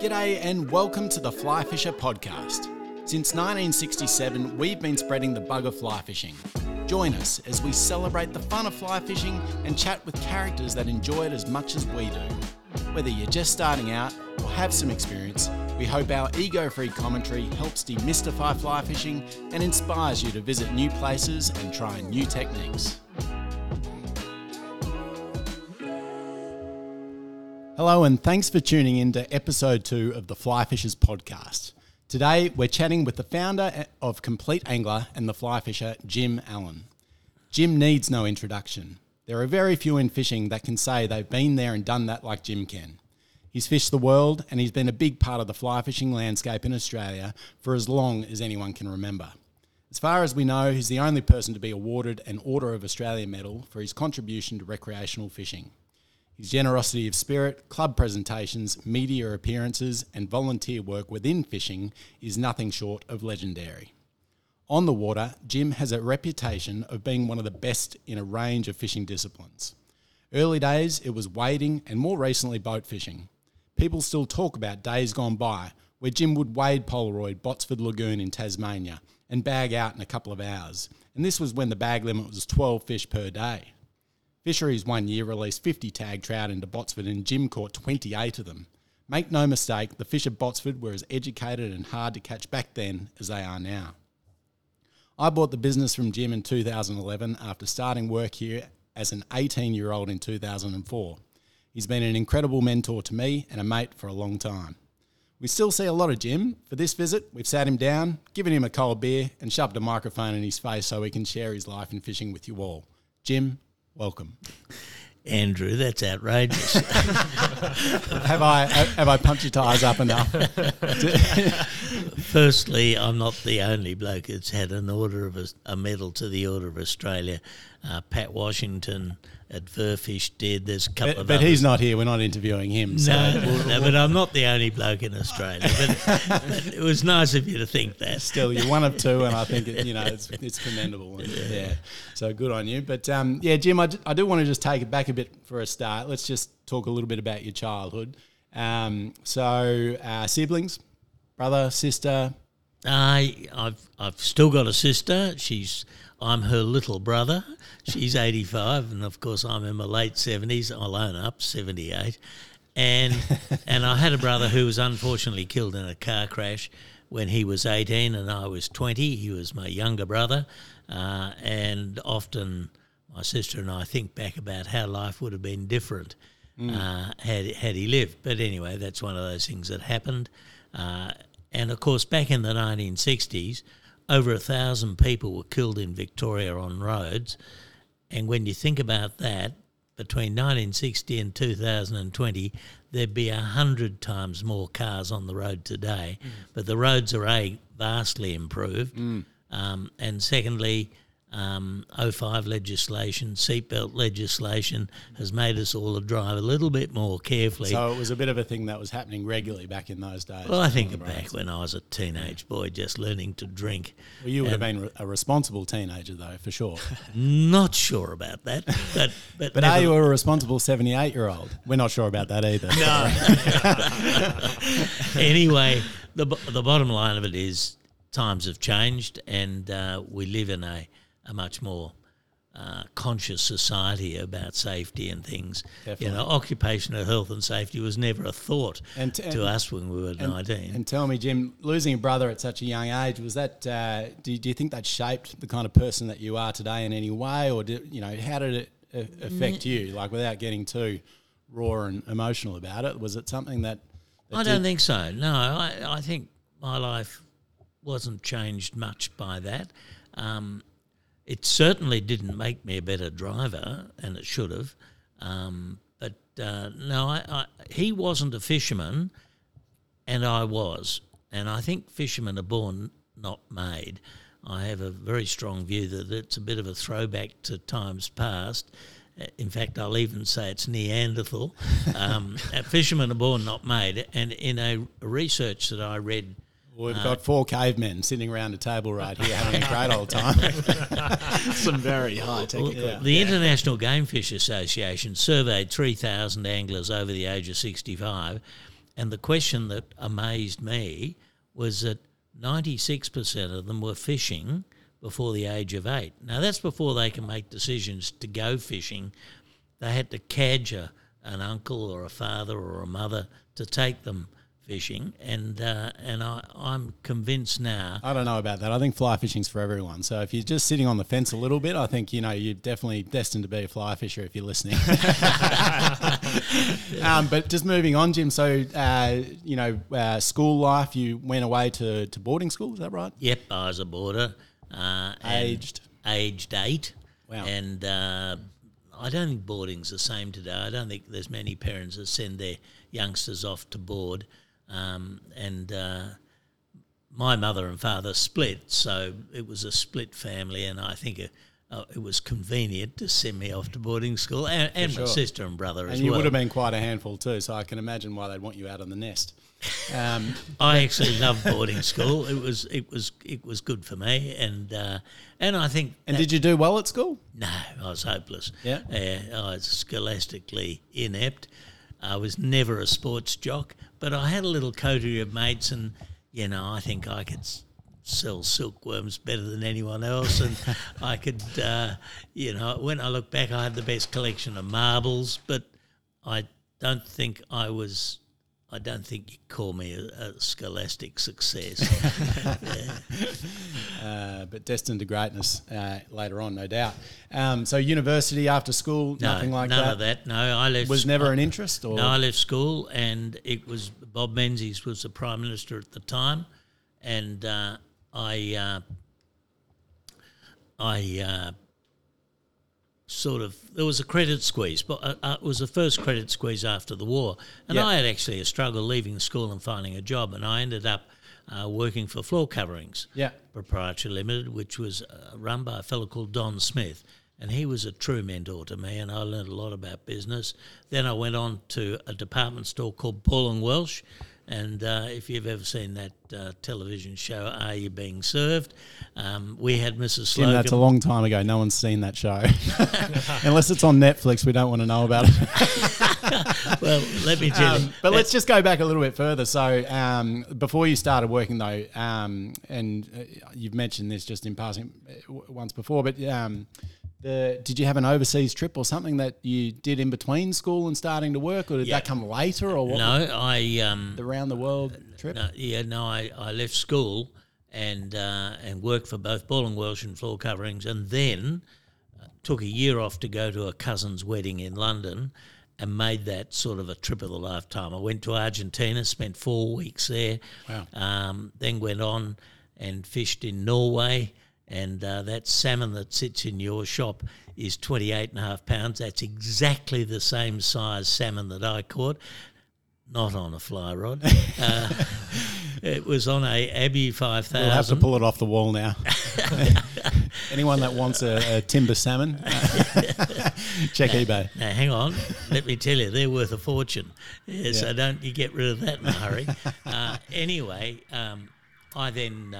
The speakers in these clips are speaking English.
G'day and welcome to the Fly Fisher Podcast. Since 1967, we've been spreading the bug of fly fishing. Join us as we celebrate the fun of fly fishing and chat with characters that enjoy it as much as we do. Whether you're just starting out or have some experience, we hope our ego-free commentary helps demystify fly fishing and inspires you to visit new places and try new techniques. Hello and thanks for tuning in to episode 2 of the Fly Fishers Podcast. Today we're chatting with the founder of Compleat Angler and the fly fisher, Jim Allen. Jim needs no introduction. There are very few in fishing that can say they've been there and done that like Jim can. He's fished the world and he's been a big part of the fly fishing landscape in Australia for as long as anyone can remember. As far as we know, he's the only person to be awarded an Order of Australia Medal for his contribution to recreational fishing. His generosity of spirit, club presentations, media appearances and volunteer work within fishing is nothing short of legendary. On the water, Jim has a reputation of being one of the best in a range of fishing disciplines. Early days, it was wading and more recently boat fishing. People still talk about days gone by where Jim would wade Polaroid Botsford Lagoon in Tasmania and bag out in a couple of hours. And this was when the bag limit was 12 fish per day. Fisheries one year released 50 tag trout into Botsford and Jim caught 28 of them. Make no mistake, the fish at Botsford were as educated and hard to catch back then as they are now. I bought the business from Jim in 2011 after starting work here as an 18-year-old in 2004. He's been an incredible mentor to me and a mate for a long time. We still see a lot of Jim. For this visit, we've sat him down, given him a cold beer and shoved a microphone in his face so he can share his life in fishing with you all. Jim, welcome. Andrew, that's outrageous. Have I pumped your tyres up enough? Firstly, I'm not the only bloke that's had an order of a medal to the Order of Australia. Pat Washington at Verfish did. There's a couple of others. But he's not here. We're not interviewing him. No, so. No, but I'm not the only bloke in Australia. But it was nice of you to think that. Still, you're one of two, and I think it's commendable. And, yeah, so good on you. But Jim, I do want to just take it back a bit for a start. Let's just talk a little bit about your childhood. Siblings, brother, sister. I've still got a sister. I'm her little brother. She's 85, and of course I'm in my late 70s. I'll own up, 78. And I had a brother who was unfortunately killed in a car crash when he was 18 and I was 20. He was my younger brother, and often my sister and I think back about how life would have been different had he lived. But anyway, that's one of those things that happened. And of course, back in the 1960s, over 1,000 people were killed in Victoria on roads, and when you think about that, between 1960 and 2020, there'd be 100 times more cars on the road today. Mm. But the roads are vastly improved, and secondly, 05 legislation, seatbelt legislation has made us all drive a little bit more carefully. So it was a bit of a thing that was happening regularly back in those days. Well, I think back when I was a teenage boy just learning to drink. Well, you would have been a responsible teenager though, for sure. Not sure about that. But are you a responsible 78-year-old? We're not sure about that either. No. Anyway, the bottom line of it is times have changed and we live in a much more conscious society about safety and things. Definitely. Occupational health and safety was never a thought to us when we were 19. And tell me, Jim, losing a brother at such a young age, was that? Do you think that shaped the kind of person that you are today in any way, or how did it affect you? Like, without getting too raw and emotional about it, was it something that I don't think so. No, I think my life wasn't changed much by that. It certainly didn't make me a better driver, and it should have. He wasn't a fisherman, and I was. And I think fishermen are born, not made. I have a very strong view that it's a bit of a throwback to times past. In fact, I'll even say it's Neanderthal. Fishermen are born, not made. And in a research that I read, we've got 4 cavemen sitting around a table right here having a great old time. Some very high technical. The International Game Fish Association surveyed 3,000 anglers over the age of 65 And the question that amazed me was that 96% of them were fishing before the age of 8. Now, that's before they can make decisions to go fishing. They had to cadge an uncle or a father or a mother to take them fishing, and I'm convinced now. I don't know about that. I think fly fishing's for everyone. So if you're just sitting on the fence a little bit, I think you're definitely destined to be a fly fisher if you're listening. But just moving on, Jim. So school life. You went away to boarding school. Is that right? Yep, I was a boarder. Aged 8. Wow. And I don't think boarding's the same today. I don't think there's many parents that send their youngsters off to board. My mother and father split, so it was a split family, and I think it was convenient to send me off to boarding school, and my sister and brother as well. And you would have been quite a handful too, so I can imagine why they'd want you out on the nest. I actually loved boarding school. It was good for me, and I think. And did you do well at school? No, I was hopeless. Yeah, I was scholastically inept. I was never a sports jock, but I had a little coterie of mates, and I think I could sell silkworms better than anyone else, and I could, when I look back, I had the best collection of marbles, but I don't think you'd call me a scholastic success. But destined to greatness later on, no doubt. So university after school, nothing like that? No, I left. Was school, never an interest? Or? No, I left school, and it was Bob Menzies was the Prime Minister at the time, and there was a credit squeeze, but it was the first credit squeeze after the war. And I had actually a struggle leaving school and finding a job, and I ended up working for Floor Coverings Proprietary Limited, which was run by a fellow called Don Smith. And he was a true mentor to me, and I learned a lot about business. Then I went on to a department store called Paul and Welsh, and if you've ever seen that television show, Are You Being Served? We had Mrs. Slogan. Jim, that's a long time ago. No one's seen that show. Unless it's on Netflix, we don't want to know about it. Well, let me tell you. But let's just go back a little bit further. So before you started working, though, and you've mentioned this just in passing once before, but did you have an overseas trip or something that you did in between school and starting to work, or did that come later, or what? No, the round the world trip. I left school and worked for both Ball and Welsh and Floor Coverings, and then took a year off to go to a cousin's wedding in London, and made that sort of a trip of the lifetime. I went to Argentina, spent 4 weeks there. Wow. Then went on and fished in Norway. And that salmon that sits in your shop is 28.5 pounds. That's exactly the same size salmon that I caught, not on a fly rod. It was on a Abbey 5,000. We'll have to pull it off the wall now. Anyone that wants a timber salmon, check eBay. Now, hang on. Let me tell you, they're worth a fortune. So don't you get rid of that in a hurry. I then...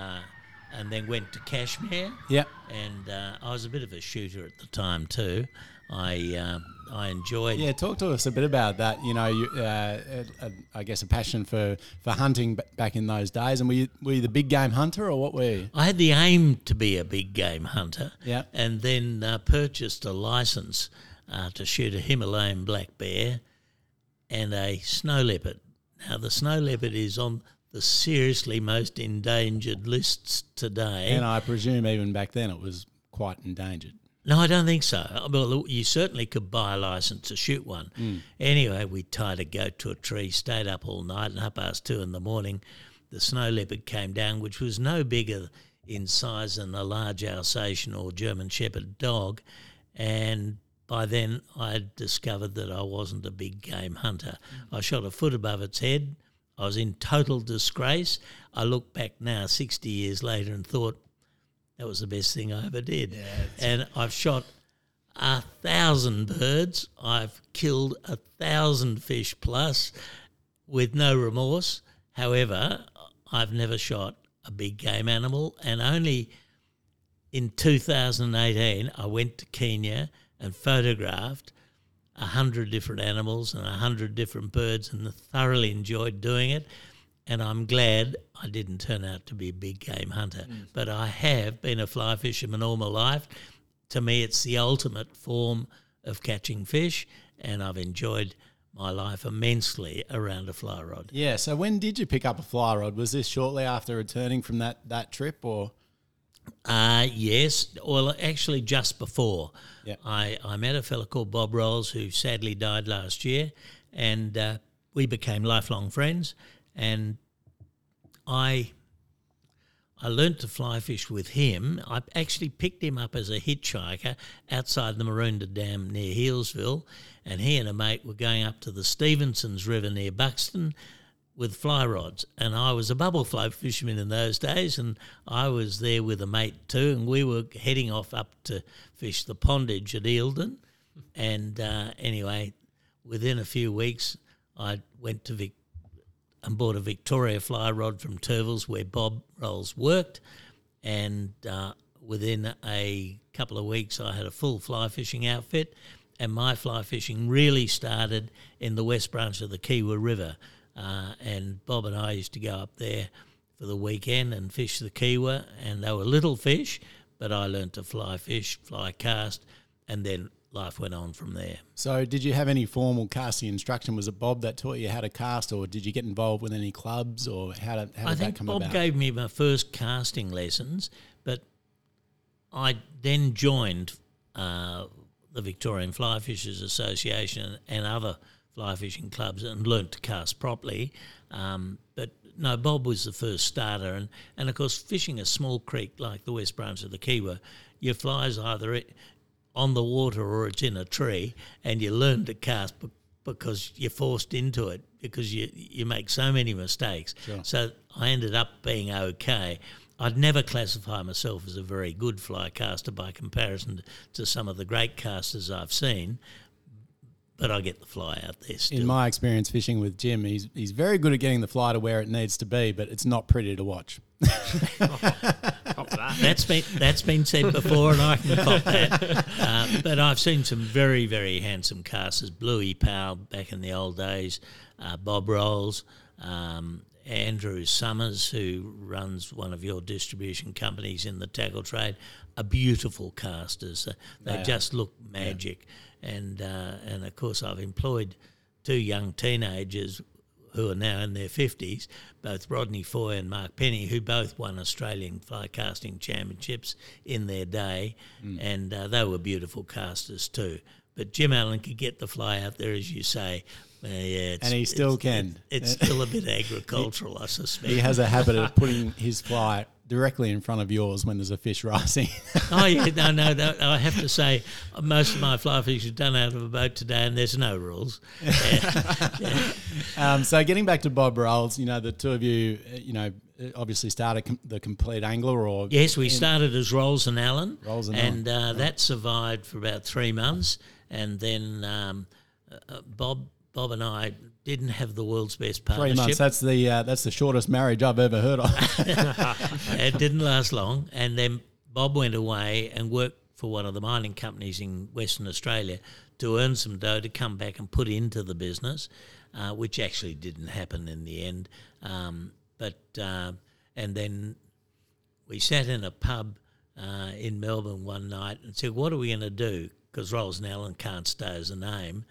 and then went to Kashmir. Yeah. And I was a bit of a shooter at the time too. I enjoyed... Yeah, talk to us a bit about that. I guess a passion for hunting back in those days. And were you the big game hunter, or what were you? I had the aim to be a big game hunter. Yeah. And then purchased a licence to shoot a Himalayan black bear and a snow leopard. Now, the snow leopard is on... the seriously most endangered lists today. And I presume even back then it was quite endangered. No, I don't think so. Well, you certainly could buy a licence to shoot one. Mm. Anyway, we tied a goat to a tree, stayed up all night, and 2:30 in the morning the snow leopard came down, which was no bigger in size than a large Alsatian or German Shepherd dog, and by then I discovered that I wasn't a big game hunter. I shot a foot above its head. I was in total disgrace. I look back now, 60 years later, and thought that was the best thing I ever did. Yeah, and I've shot 1,000 birds. I've killed 1,000 fish plus with no remorse. However, I've never shot a big game animal. And only in 2018, I went to Kenya and photographed 100 different animals and 100 different birds, and thoroughly enjoyed doing it. And I'm glad I didn't turn out to be a big game hunter. Mm. But I have been a fly fisherman all my life. To me, it's the ultimate form of catching fish, and I've enjoyed my life immensely around a fly rod. Yeah, so when did you pick up a fly rod? Was this shortly after returning from that trip, or...? Yes. Well, actually just before. Yep. I met a fellow called Bob Rolls, who sadly died last year, and we became lifelong friends. And I learnt to fly fish with him. I actually picked him up as a hitchhiker outside the Maroondah Dam near Healesville, and he and a mate were going up to the Stevenson's River near Buxton with fly rods. And I was a bubble fly fisherman in those days, and I was there with a mate too, and we were heading off up to fish the pondage at Eildon. And anyway, within a few weeks, I went to Victoria and bought a Victoria fly rod from Turvals, where Bob Rolls worked, and within a couple of weeks I had a full fly fishing outfit, and my fly fishing really started in the West Branch of the Kiwa River. And Bob and I used to go up there for the weekend and fish the Kiwa, and they were little fish, but I learnt to fly fish, fly cast, and then life went on from there. So did you have any formal casting instruction? Was it Bob that taught you how to cast, or did you get involved with any clubs, or how did that come Bob about? I think Bob gave me my first casting lessons, but I then joined the Victorian Fly Fishers Association and other fly fishing clubs and learnt to cast properly. But no, Bob was the first starter. And of course, fishing a small creek like the West Branch of the Kiwa, your fly's either on the water or it's in a tree, and you learn to cast because you're forced into it, because you make so many mistakes. Sure. So I ended up being okay. I'd never classify myself as a very good fly caster by comparison to some of the great casters I've seen, but I get the fly out there still. In my experience fishing with Jim, he's very good at getting the fly to where it needs to be, but it's not pretty to watch. That's been said before, and I can pop that. But I've seen some very, very handsome casters, Bluey Powell back in the old days, Bob Rolls, Andrew Summers, who runs one of your distribution companies in the tackle trade, are beautiful casters. They just look magic. Yeah. And of course, I've employed two young teenagers who are now in their 50s, both Rodney Foy and Mark Penny, who both won Australian fly casting championships in their day, and they were beautiful casters too. But Jim Allen could get the fly out there, as you say. He still can. It's still a bit agricultural, I suspect. He has a habit of putting his fly directly in front of yours when there's a fish rising. Oh, yeah, no. I have to say, most of my fly fish is done out of a boat today, and there's no rules. Yeah. So getting back to Bob Rolls, the two of you, obviously started the Compleat Angler, or... Yes, we started as Rolls and Allen. That survived for about 3 months, and then Bob and I didn't have the world's best partnership. 3 months, that's the shortest marriage I've ever heard of. It didn't last long. And then Bob went away and worked for one of the mining companies in Western Australia to earn some dough to come back and put into the business, which actually didn't happen in the end. And then we sat in a pub in Melbourne one night and said, what are we going to do? Because Rolls and Allen can't stay as a name.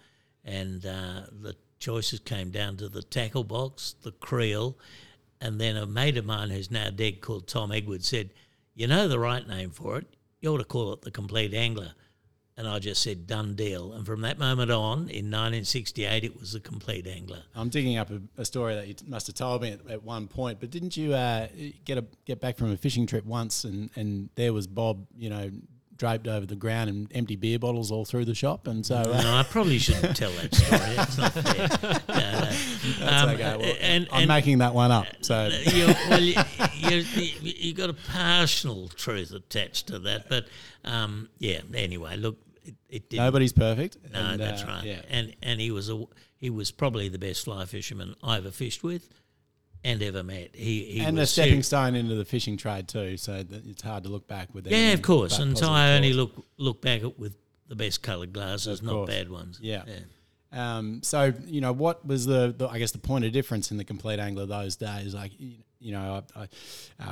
And the choices came down to the tackle box, the creel, and then a mate of mine who's now dead called Tom Edwards said, the right name for it, you ought to call it the Compleat Angler. And I just said, done deal. And from that moment on, in 1968, it was the Compleat Angler. I'm digging up a story that you must have told me at one point, but didn't you get back from a fishing trip once and there was Bob, draped over the ground and empty beer bottles all through the shop, and so... No, I probably shouldn't tell that story. It's not fair. That's okay. Well, I'm making that one up, so... You've got a partial truth attached to that, but, anyway, look, it didn't... Nobody's perfect. No, and, that's right. Yeah. And he was probably the best fly fisherman I ever fished with and ever met. He was a stepping stone into the fishing trade too, so it's hard to look back with. Yeah, of course. And so I only look back with the best coloured glasses, not bad ones. Yeah. So, you know, what was the I guess the point of difference in the Compleat Angler those days? Like, you know,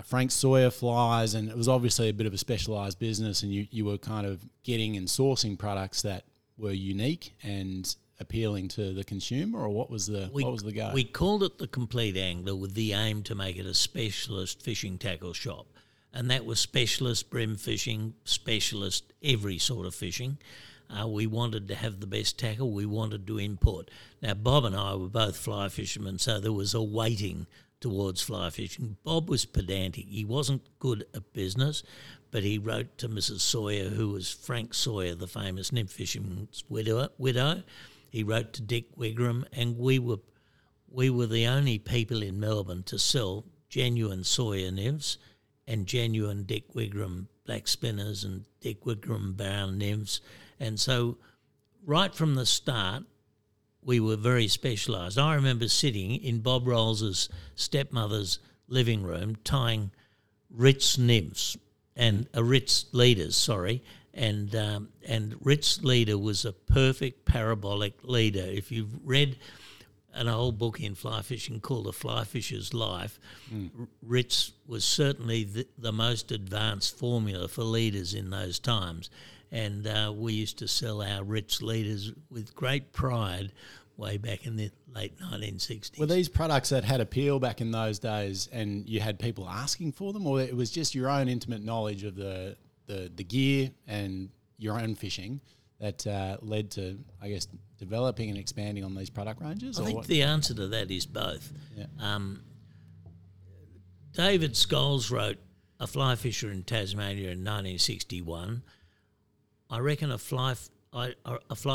Frank Sawyer flies, and it was obviously a bit of a specialised business, and you were kind of getting and sourcing products that were unique and appealing to the consumer, or what was the go? We called it the Compleat Angler with the aim to make it a specialist fishing tackle shop, and that was specialist brim fishing, specialist every sort of fishing. We wanted to have the best tackle. We wanted to import. Now, Bob and I were both fly fishermen, so there was a weighting towards fly fishing. Bob was pedantic. He wasn't good at business, but he wrote to Mrs. Sawyer, who was Frank Sawyer, the famous nymph fisherman's widow. He wrote to Dick Wigram, and we were the only people in Melbourne to sell genuine Sawyer nymphs and genuine Dick Wigram black spinners and Dick Wigram brown nymphs. And so right from the start, we were very specialised. I remember sitting in Bob Rolls' stepmother's living room tying Ritz nymphs and Ritz leaders, and Ritz Leader was a perfect parabolic leader. If you've read an old book in fly fishing called A Fly Fisher's Life, Ritz was certainly the most advanced formula for leaders in those times. And we used to sell our Ritz Leaders with great pride way back in the late 1960s. Were these products that had appeal back in those days, and you had people asking for them, or it was just your own intimate knowledge of the gear and your own fishing that led to, I guess, developing and expanding on these product ranges? I think the answer to that is both. Yeah. David Scholes wrote A Fly Fisher in Tasmania in 1961. I reckon A Fly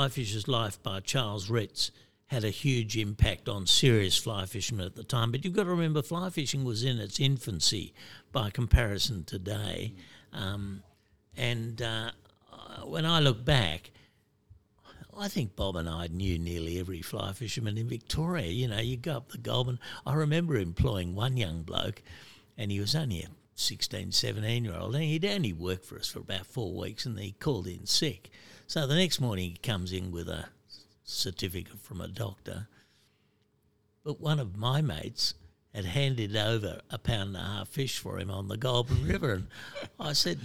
Fisher's Life by Charles Ritz had a huge impact on serious fly fishermen at the time. But you've got to remember, fly fishing was in its infancy by comparison today. When I look back, I think Bob and I knew nearly every fly fisherman in Victoria. You know, you go up the Goulburn. I remember employing one young bloke, and he was only a 16, 17-year-old, and he'd only worked for us for about 4 weeks, and he called in sick. So the next morning he comes in with a certificate from a doctor. But one of my mates had handed over a pound and a half fish for him on the Goulburn River, and I said,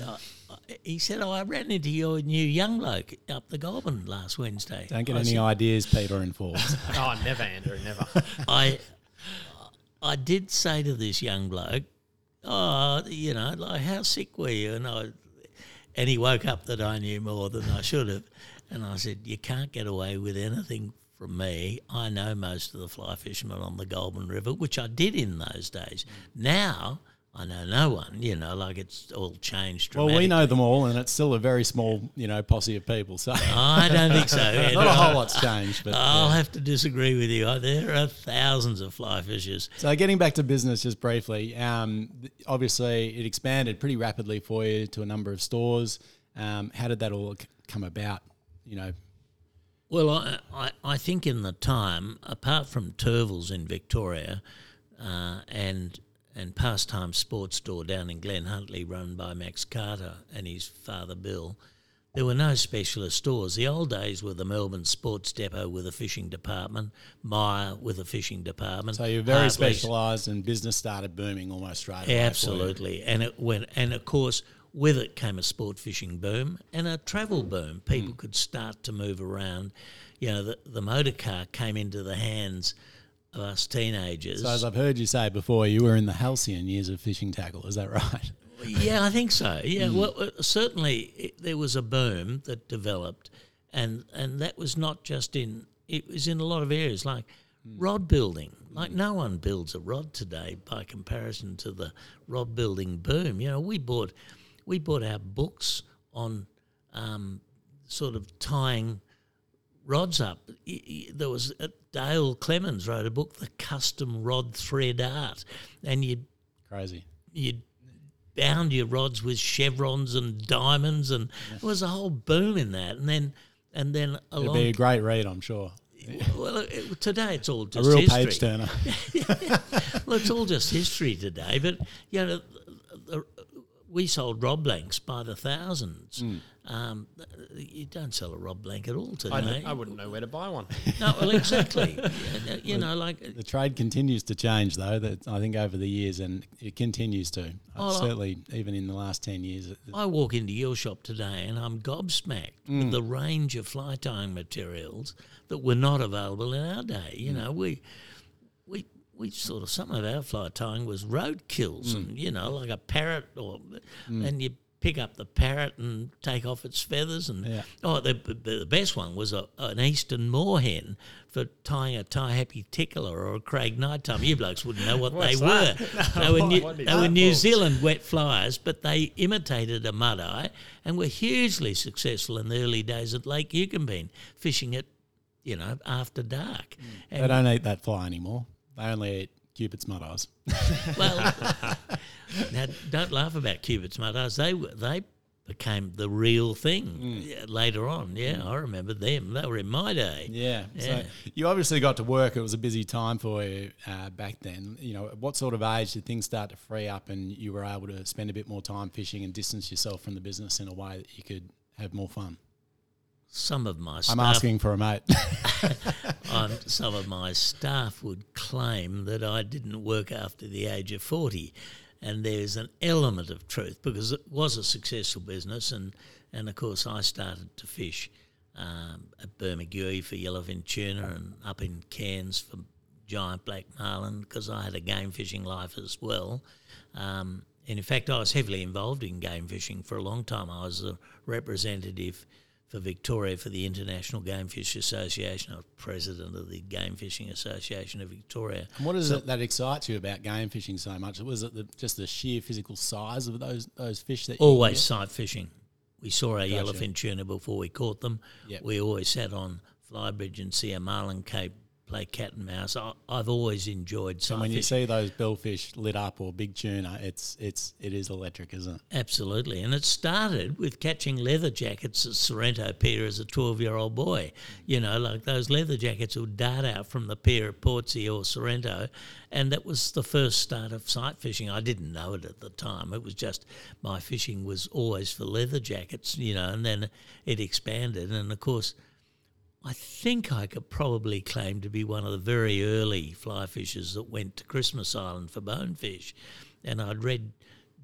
he said, I ran into your new young bloke up the Goulburn last Wednesday. Don't get any ideas, Peter, and Forbes. Oh, never, Andrew, never. I did say to this young bloke, oh, you know, like, how sick were you? And he woke up that I knew more than I should have. And I said, you can't get away with anything from me. I know most of the fly fishermen on the Goulburn River, which I did in those days. Now I know no one, you know, like, it's all changed dramatically. Well, we know them all, and it's still a very small, you know, posse of people. So I don't think so. Not a whole lot's changed. But I'll have to disagree with you. There are thousands of fly fishers. So getting back to business just briefly, obviously it expanded pretty rapidly for you to a number of stores. How did that all come about, you know? Well, I think in the time, apart from Turvals in Victoria and Pastime Sports Store down in Glen Huntly, run by Max Carter and his father Bill, there were no specialist stores. The old days were the Melbourne Sports Depot with a fishing department, Myer with a fishing department. So you're very specialised, and business started booming almost straight away. Absolutely, and it went, and of course, with it came a sport fishing boom and a travel boom. People could start to move around. You know, the motor car came into the hands of us teenagers. So as I've heard you say before, you were in the halcyon years of fishing tackle, is that right? Yeah, I think so. Yeah, well, certainly there was a boom that developed, and that was not just in – it was in a lot of areas, like rod building. Like, no one builds a rod today by comparison to the rod building boom. You know, we bought our books on sort of tying rods up. There was Dale Clemens wrote a book, The Custom Rod Thread Art, and you'd bound your rods with chevrons and diamonds, and there was a whole boom in that. And then it'd be a great read, I'm sure. Well, today it's all just a real history. Page turner. Well, it's all just history today, but you know, we sold rod blanks by the thousands. You don't sell a rod blank at all today. I wouldn't know where to buy one. No, well, exactly. The trade continues to change, though. That I think over the years, and it continues to. Certainly, even in the last 10 years. I walk into your shop today, and I'm gobsmacked with the range of fly tying materials that were not available in our day. We sort of, some of our fly tying was road kills, and like a parrot, or and you pick up the parrot and take off its feathers. And the best one was an eastern moorhen for tying a Taihapi tickler or a Craig Nighttime. You blokes wouldn't know what they were. They were New Zealand wet flyers, but they imitated a mud-eye and were hugely successful in the early days at Lake Eucambine, fishing it, after dark. And they don't eat that fly anymore. They only eat Cupid's mud eyes. Well, now don't laugh about Cupid's mud eyes. They became the real thing later on. Yeah, I remember them. They were in my day. Yeah. So you obviously got to work. It was a busy time for you back then. At what sort of age did things start to free up and you were able to spend a bit more time fishing and distance yourself from the business in a way that you could have more fun? Some of my staff... I'm asking for a mate. Some of my staff would claim that I didn't work after the age of 40, and there's an element of truth because it was a successful business, and of course I started to fish at Bermagui for yellowfin tuna and up in Cairns for giant black marlin because I had a game fishing life as well. And in fact, I was heavily involved in game fishing for a long time. I was a representative for Victoria for the International Game Fish Association. I was president of the Game Fishing Association of Victoria. And what is it that excites you about game fishing so much? Was it just the sheer physical size of those fish that always you get? Sight fishing? We saw our yellowfin tuna before we caught them. Yep. We always sat on flybridge and see a marlin cape, play cat and mouse. I've always enjoyed sight fishing. And when you see those billfish lit up or big tuna, it is electric, isn't it? Absolutely. And it started with catching leather jackets at Sorrento Pier as a 12-year-old boy. Like those leather jackets would dart out from the pier at Portsea or Sorrento, and that was the first start of sight fishing. I didn't know it at the time. It was just my fishing was always for leather jackets, and then it expanded. And, of course, I think I could probably claim to be one of the very early fly fishers that went to Christmas Island for bonefish. And I'd read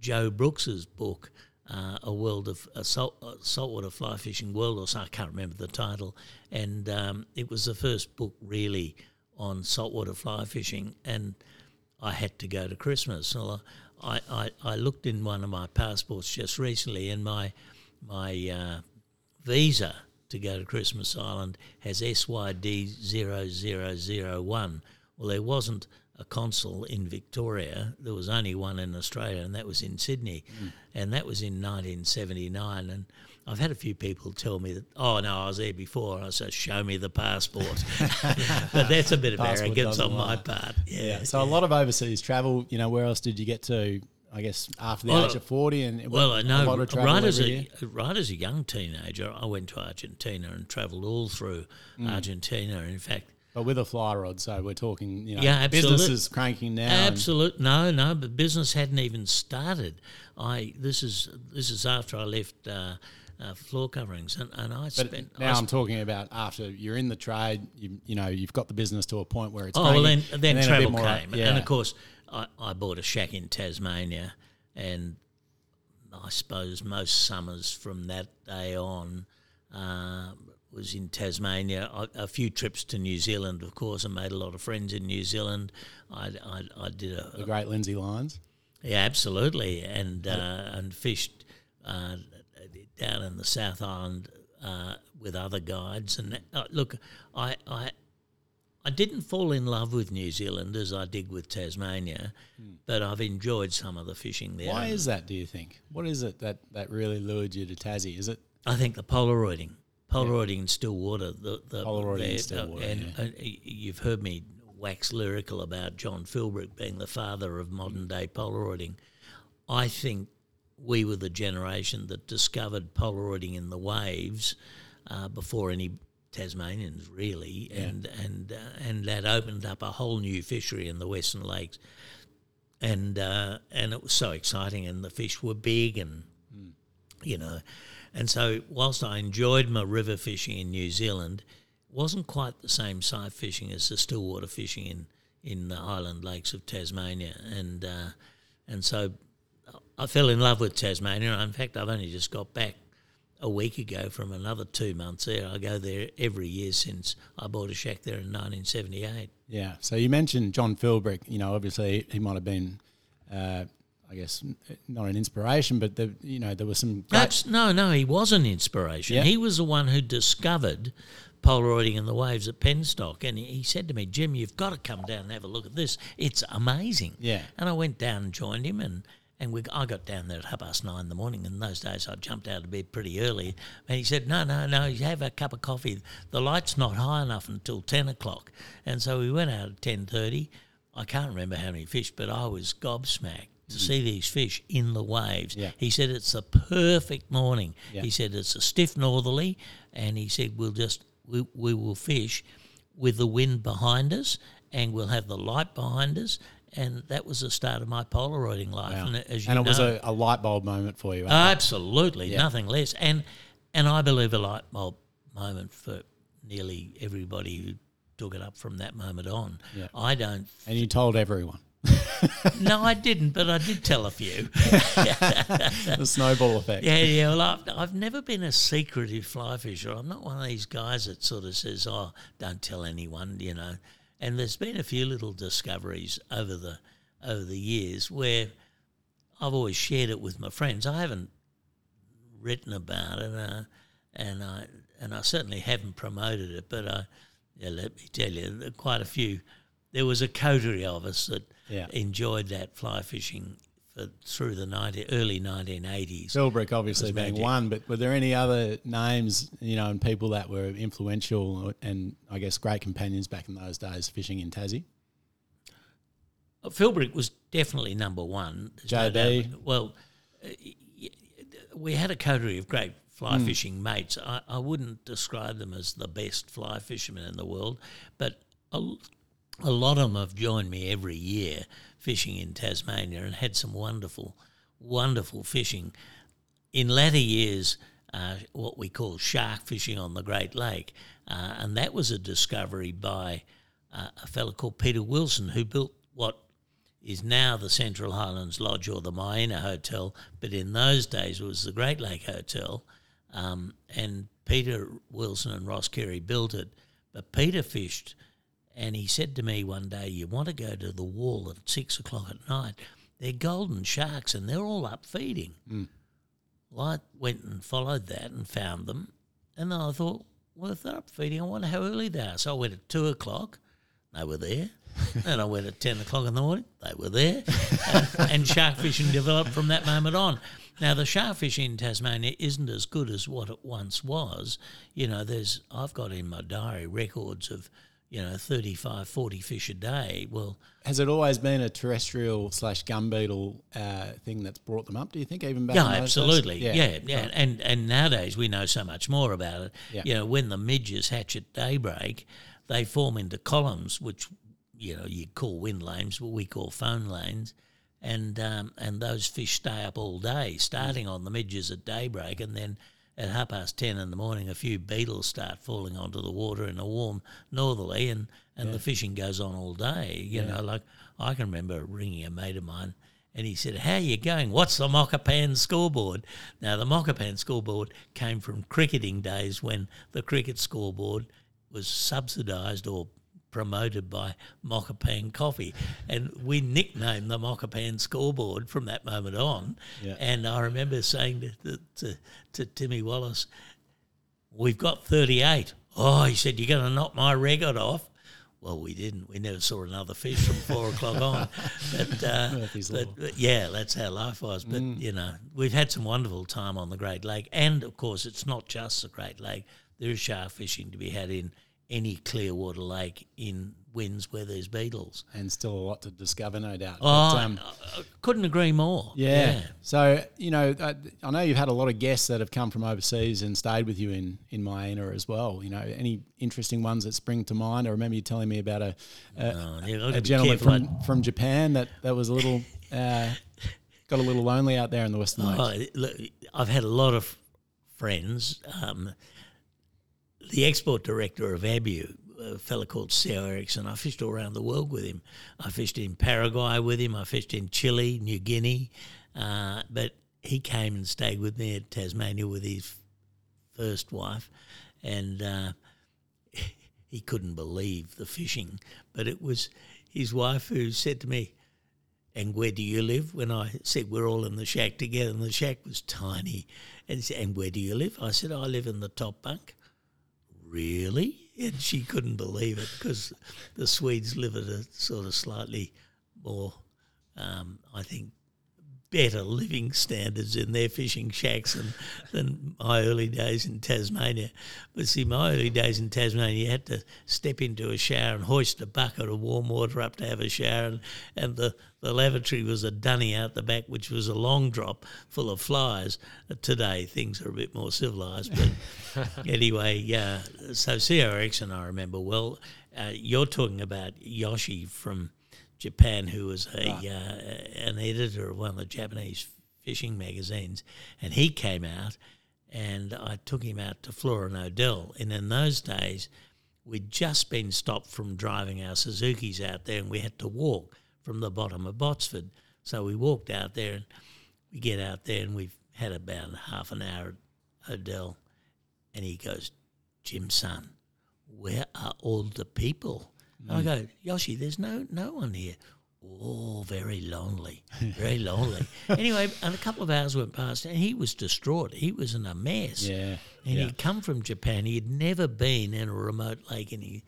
Joe Brooks's book, A World of Saltwater Fly Fishing World, or I can't remember the title. And it was the first book really on saltwater fly fishing. And I had to go to Christmas. So I looked in one of my passports just recently, and my visa to go to Christmas Island has SYD 0001. Well, there wasn't a consul in Victoria. There was only one in Australia, and that was in Sydney. And that was in 1979. And I've had a few people tell me that, oh, no, I was there before. And I said, show me the passport. But that's a bit of arrogance on my part. Yeah. So a lot of overseas travel, where else did you get to? I guess after the age of 40 and I know right as a young teenager I went to Argentina and travelled all through Argentina, in fact. But with a fly rod, so we're talking, business is cranking now. Absolutely. No, but business hadn't even started. This is after I left floor coverings, and I spent... Now I'm talking about after you're in the trade, you've got the business to a point where it's... Oh, well, then travel came. And of course... I bought a shack in Tasmania, and I suppose most summers from that day on was in Tasmania. A few trips to New Zealand, of course, and made a lot of friends in New Zealand. I did the great Lindsay Lyons. Yeah, absolutely, and fished down in the South Island with other guides. And look, I didn't fall in love with New Zealand as I did with Tasmania, but I've enjoyed some of the fishing there. Why is that, do you think? What is it that really lured you to Tassie? Is it? I think the Polaroiding in still water. Polaroiding in still water, you've heard me wax lyrical about John Philbrick being the father of modern-day Polaroiding. I think we were the generation that discovered Polaroiding in the waves before any... Tasmanians really, and that opened up a whole new fishery in the Western Lakes, and it was so exciting, and the fish were big, and you know. And so whilst I enjoyed my river fishing in New Zealand, it wasn't quite the same sight fishing as the stillwater fishing in the Highland Lakes of Tasmania. And so I fell in love with Tasmania. In fact, I've only just got back a week ago from another 2 months there. I go there every year since I bought a shack there in 1978. Yeah, so you mentioned John Philbrick. You know, obviously he might have been... I guess not an inspiration, but there was some. No, he was an inspiration. Yeah. He was the one who discovered Polaroiding in the waves at Penstock, and he said to me, "Jim, you've got to come down and have a look at this. It's amazing." Yeah. And I went down and joined him, and I got down there at 9:30 in the morning. In those days, I jumped out of bed pretty early, and he said, "No, you have a cup of coffee. The light's not high enough until 10:00." And so we went out at 10:30. I can't remember how many fish, but I was gobsmacked to see these fish in the waves. Yeah. He said, it's a perfect morning. Yeah. He said, it's a stiff northerly, and he said, we will fish with the wind behind us, and we'll have the light behind us, and that was the start of my Polaroiding life. Wow. And it was a light bulb moment for you. Absolutely, yeah. Nothing less. And I believe a light bulb moment for nearly everybody who took it up from that moment on. Yeah. I don't... And you told everyone. No, I didn't, but I did tell a few. The snowball effect. Yeah. Well, I've never been a secretive fly fisher. I'm not one of these guys that sort of says, "Oh, don't tell anyone," you know. And there's been a few little discoveries over the years where I've always shared it with my friends. I haven't written about it, and I certainly haven't promoted it. But let me tell you, quite a few. There was a coterie of us that enjoyed that fly fishing through the early 1980s. Philbrick obviously being one, but were there any other names, you know, and people that were influential and I guess great companions back in those days fishing in Tassie? Philbrick was definitely number one. JB? No, well, we had a coterie of great fly fishing mates. I wouldn't describe them as the best fly fishermen in the world, but a lot of them have joined me every year fishing in Tasmania and had some wonderful, wonderful fishing. In latter years, what we call shark fishing on the Great Lake, and that was a discovery by a fellow called Peter Wilson, who built what is now the Central Highlands Lodge or the Myena Hotel, but in those days it was the Great Lake Hotel, and Peter Wilson and Ross Carey built it. But Peter fished... And he said to me one day, "You want to go to the wall at 6:00 at night? They're golden sharks and they're all up feeding." Well, I went and followed that and found them. And then I thought, well, if they're up feeding, I wonder how early they are. So I went at 2:00, they were there. And I went at 10:00 in the morning, they were there. and shark fishing developed from that moment on. Now, the shark fishing in Tasmania isn't as good as what it once was. You know, I've got in my diary records of... 35, 40 fish a day. Well, has it always been a terrestrial / gum beetle thing that's brought them up, do you think, even back in those days? Absolutely. Yeah. Right. And nowadays we know so much more about it. Yeah. You know, when the midges hatch at daybreak, they form into columns, which, you'd call wind lanes, but we call phone lanes, and those fish stay up all day, starting on the midges at daybreak, and then... At 10:30 in the morning, a few beetles start falling onto the water in a warm northerly, and the fishing goes on all day. I can remember ringing a mate of mine, and he said, "How are you going? What's the Mokopane scoreboard?" Now, the Mokopane scoreboard came from cricketing days when the cricket scoreboard was subsidised or promoted by Mokopane Coffee, and we nicknamed the Mokopane scoreboard from that moment on. Yeah. And I remember saying to Timmy Wallace, "We've got 38. "Oh," he said, "you're going to knock my record off." Well, we didn't. We never saw another fish from 4:00 on. But that's how life was. But, we've had some wonderful time on the Great Lake. And, of course, it's not just the Great Lake. There is shark fishing to be had in any Clearwater lake in winds where there's beetles. And still a lot to discover, no doubt. Oh, but, I couldn't agree more. Yeah. So, I know you've had a lot of guests that have come from overseas and stayed with you in Myena as well. Any interesting ones that spring to mind? I remember you telling me about a gentleman from Japan that was a little... got a little lonely out there in the Western Lakes? Oh, look, I've had a lot of friends. The export director of ABU, a fella called Sal Erickson, I fished all around the world with him. I fished in Paraguay with him. I fished in Chile, New Guinea. But he came and stayed with me at Tasmania with his first wife, and he couldn't believe the fishing. But it was his wife who said to me, "And where do you live?" When I said we're all in the shack together, and the shack was tiny. And he said, "And where do you live?" I said, "I live in the top bunk." "Really?" And she couldn't believe it, because the Swedes live at a sort of slightly more, I think, better living standards in their fishing shacks than my early days in Tasmania. But see, my early days in Tasmania, you had to step into a shower and hoist a bucket of warm water up to have a shower, and the lavatory was a dunny out the back, which was a long drop full of flies. Today things are a bit more civilised, but anyway, yeah. So C.R. Erickson I remember well. You're talking about Yoshi from Japan, who was an editor of one of the Japanese fishing magazines, and he came out, and I took him out to Flora and O'Dell. And in those days, we'd just been stopped from driving our Suzukis out there, and we had to walk from the bottom of Botsford. So we walked out there, and we get out there, and we've had about half an hour at O'Dell, and he goes, "Jim, son, where are all the people?" I go, "Yoshi, there's no one here." "Oh, very lonely, very lonely." Anyway, and a couple of hours went past, and he was distraught. He was in a mess. Yeah, and he'd come from Japan. He'd never been in a remote lake in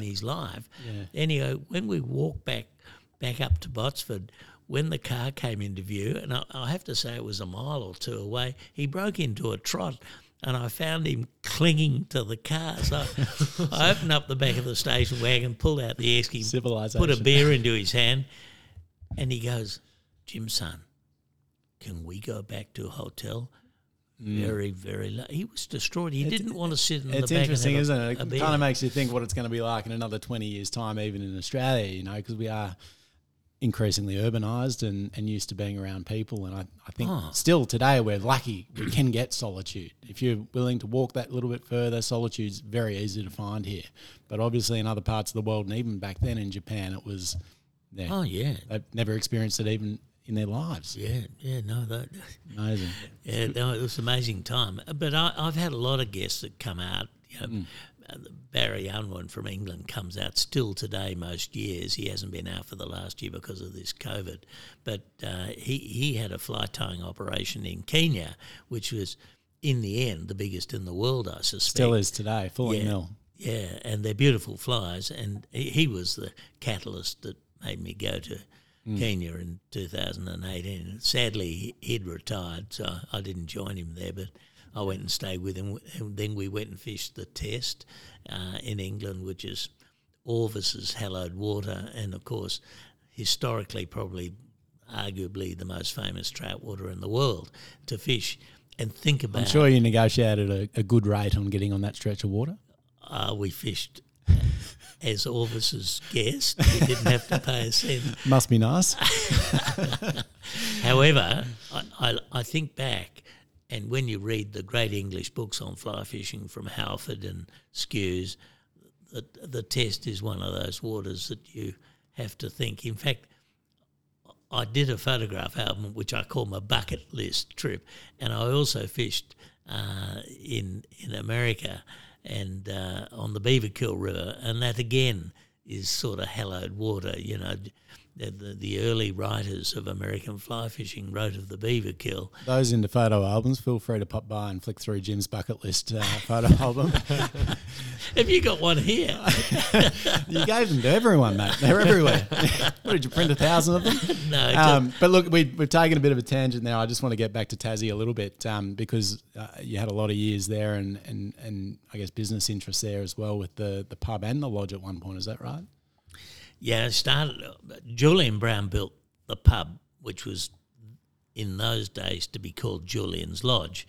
his life. Yeah. Anyway, when we walked back up to Botsford, when the car came into view, and I have to say it was a mile or two away, he broke into a trot. And I found him clinging to the car. So I opened up the back of the station wagon, pulled out the esky, put a beer into his hand, and he goes, "Jim, son, can we go back to a hotel?" Very, very low. He was distraught. He didn't want to sit in the back. It's interesting, isn't it? It kind of makes you think what it's going to be like in another 20 years' time, even in Australia, you know, because we are increasingly urbanised and used to being around people, and I think still today we're lucky we can get solitude. If you're willing to walk that little bit further, solitude's very easy to find here. But obviously in other parts of the world, and even back then in Japan, it was they've never experienced it even in their lives. Amazing. It was an amazing time. But I've had a lot of guests that come out, you know, Barry Unwin from England comes out still today most years. He hasn't been out for the last year because of this COVID. But he had a fly tying operation in Kenya, which was, in the end, the biggest in the world, I suspect. Still is today, 40 mil. Yeah, and they're beautiful flies. And he was the catalyst that made me go to Kenya in 2018. Sadly, he'd retired, so I didn't join him there, but I went and stayed with him, and then we went and fished the test in England, which is Orvis's hallowed water, and of course, historically, probably, arguably, the most famous trout water in the world to fish. And think about, I'm sure you negotiated a good rate on getting on that stretch of water. We fished as Orvis's guest. We didn't have to pay a cent. Must be nice. However, I think back. And when you read the great English books on fly fishing from Halford and Skews, the test is one of those waters that you have to think. In fact, I did a photograph album, which I call my bucket list trip, and I also fished in America and on the Beaverkill River, and that again is sort of hallowed water, you know. The early writers of American fly fishing wrote of the Beaverkill. Those into photo albums, feel free to pop by and flick through Jim's bucket list photo album. Have you got one here? You gave them to everyone, mate. They're everywhere. What, did you print 1,000 of them? No. But look, we've taken a bit of a tangent now. I just want to get back to Tassie a little bit because you had a lot of years there and I guess business interests there as well with the pub and the lodge at one point. Is that right? Yeah, Julian Brown built the pub, which was in those days to be called Julian's Lodge.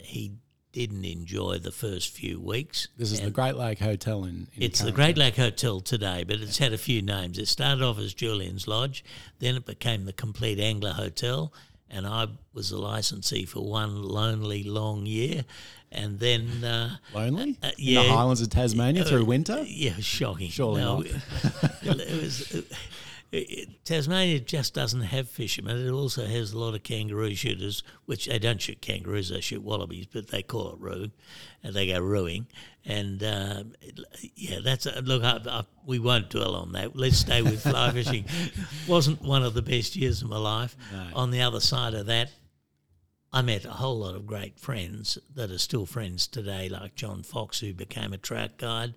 He didn't enjoy the first few weeks. This is the Great Lake Hotel in It's Canada. The Great Lake Hotel today, but it's had a few names. It started off as Julian's Lodge, then it became the Compleat Angler Hotel, and I was the licensee for one lonely long year. And then... lonely? Yeah, in the highlands of Tasmania through winter? Yeah, shocking. Surely not. Tasmania just doesn't have fishermen. It also has a lot of kangaroo shooters, which they don't shoot kangaroos, they shoot wallabies, but they call it roo, and they go rooing. And, yeah, that's – look, we won't dwell on that. Let's stay with fly fishing. Wasn't one of the best years of my life. No. On the other side of that, I met a whole lot of great friends that are still friends today, like John Fox, who became a trout guide.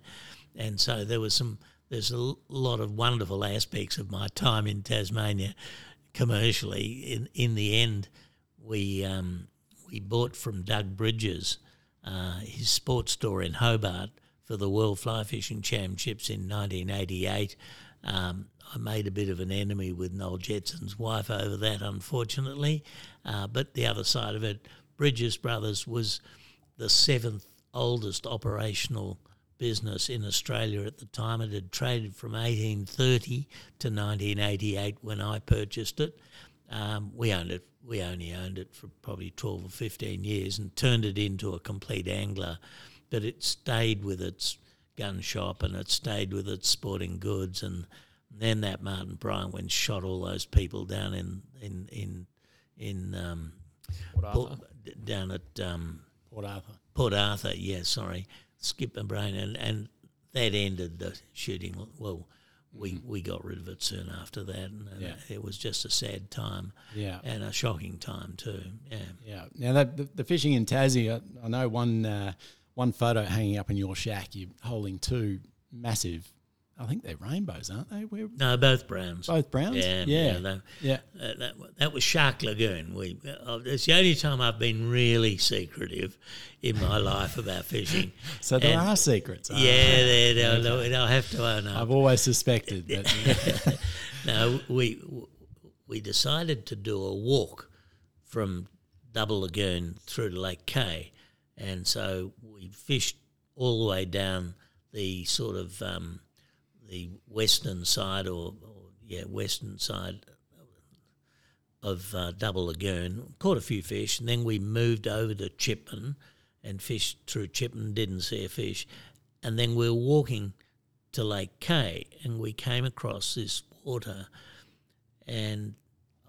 And so there was some – there's a lot of wonderful aspects of my time in Tasmania commercially. In the end, we bought from Doug Bridges his sports store in Hobart for the World Fly Fishing Championships in 1988. I made a bit of an enemy with Noel Jetson's wife over that, unfortunately. But the other side of it, Bridges Brothers was the seventh oldest operational business in Australia at the time. It had traded from 1830 to 1988 when I purchased it. We owned it. We only owned it for probably 12 or 15 years and turned it into a Compleat Angler. But it stayed with its gun shop and it stayed with its sporting goods. And then that Martin Bryant went and shot all those people down in down at Port Arthur. Yeah, sorry. Skip my brain, and that ended the shooting. Well, we got rid of it soon after that, and it was just a sad time, and a shocking time too. Yeah. Now that the fishing in Tassie, I know one photo hanging up in your shack. You're holding two massive. I think they're rainbows, aren't they? No, both browns. Both browns. Yeah. That was Shark Lagoon. It's the only time I've been really secretive in my life about fishing. So there are secrets. I'll have to own up. I've always suspected. But no, we decided to do a walk from Double Lagoon through to Lake Kay, and so we fished all the way down the sort of the western side of Double Lagoon, caught a few fish, and then we moved over to Chipman and fished through Chipman, didn't see a fish. And then we were walking to Lake Kay and we came across this water, and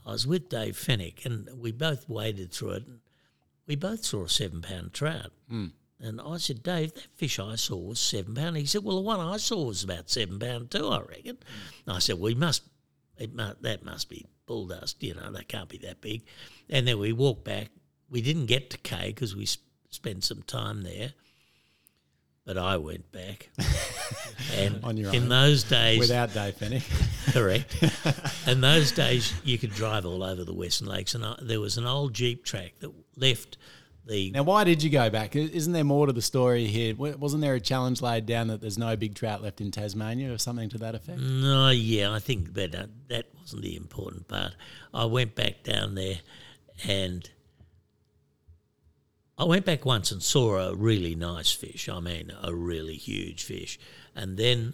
I was with Dave Fennick and we both waded through it and we both saw a 7-pound trout. Mm. And I said, Dave, that fish I saw was 7 pound. He said, well, the one I saw was about 7 pound too, I reckon. And I said, well, that must be bull dust, that can't be that big. And then we walked back. We didn't get to Kay because we spent some time there. But I went back. And on your own. In those days... Without Dave Fennick. Correct. In those days, you could drive all over the Western Lakes. And there was an old Jeep track that left... Now, why did you go back? Isn't there more to the story here? Wasn't there a challenge laid down that there's no big trout left in Tasmania or something to that effect? No, yeah, I think that wasn't the important part. I went back down there and I went back once and saw a really nice fish. I mean, a really huge fish. And then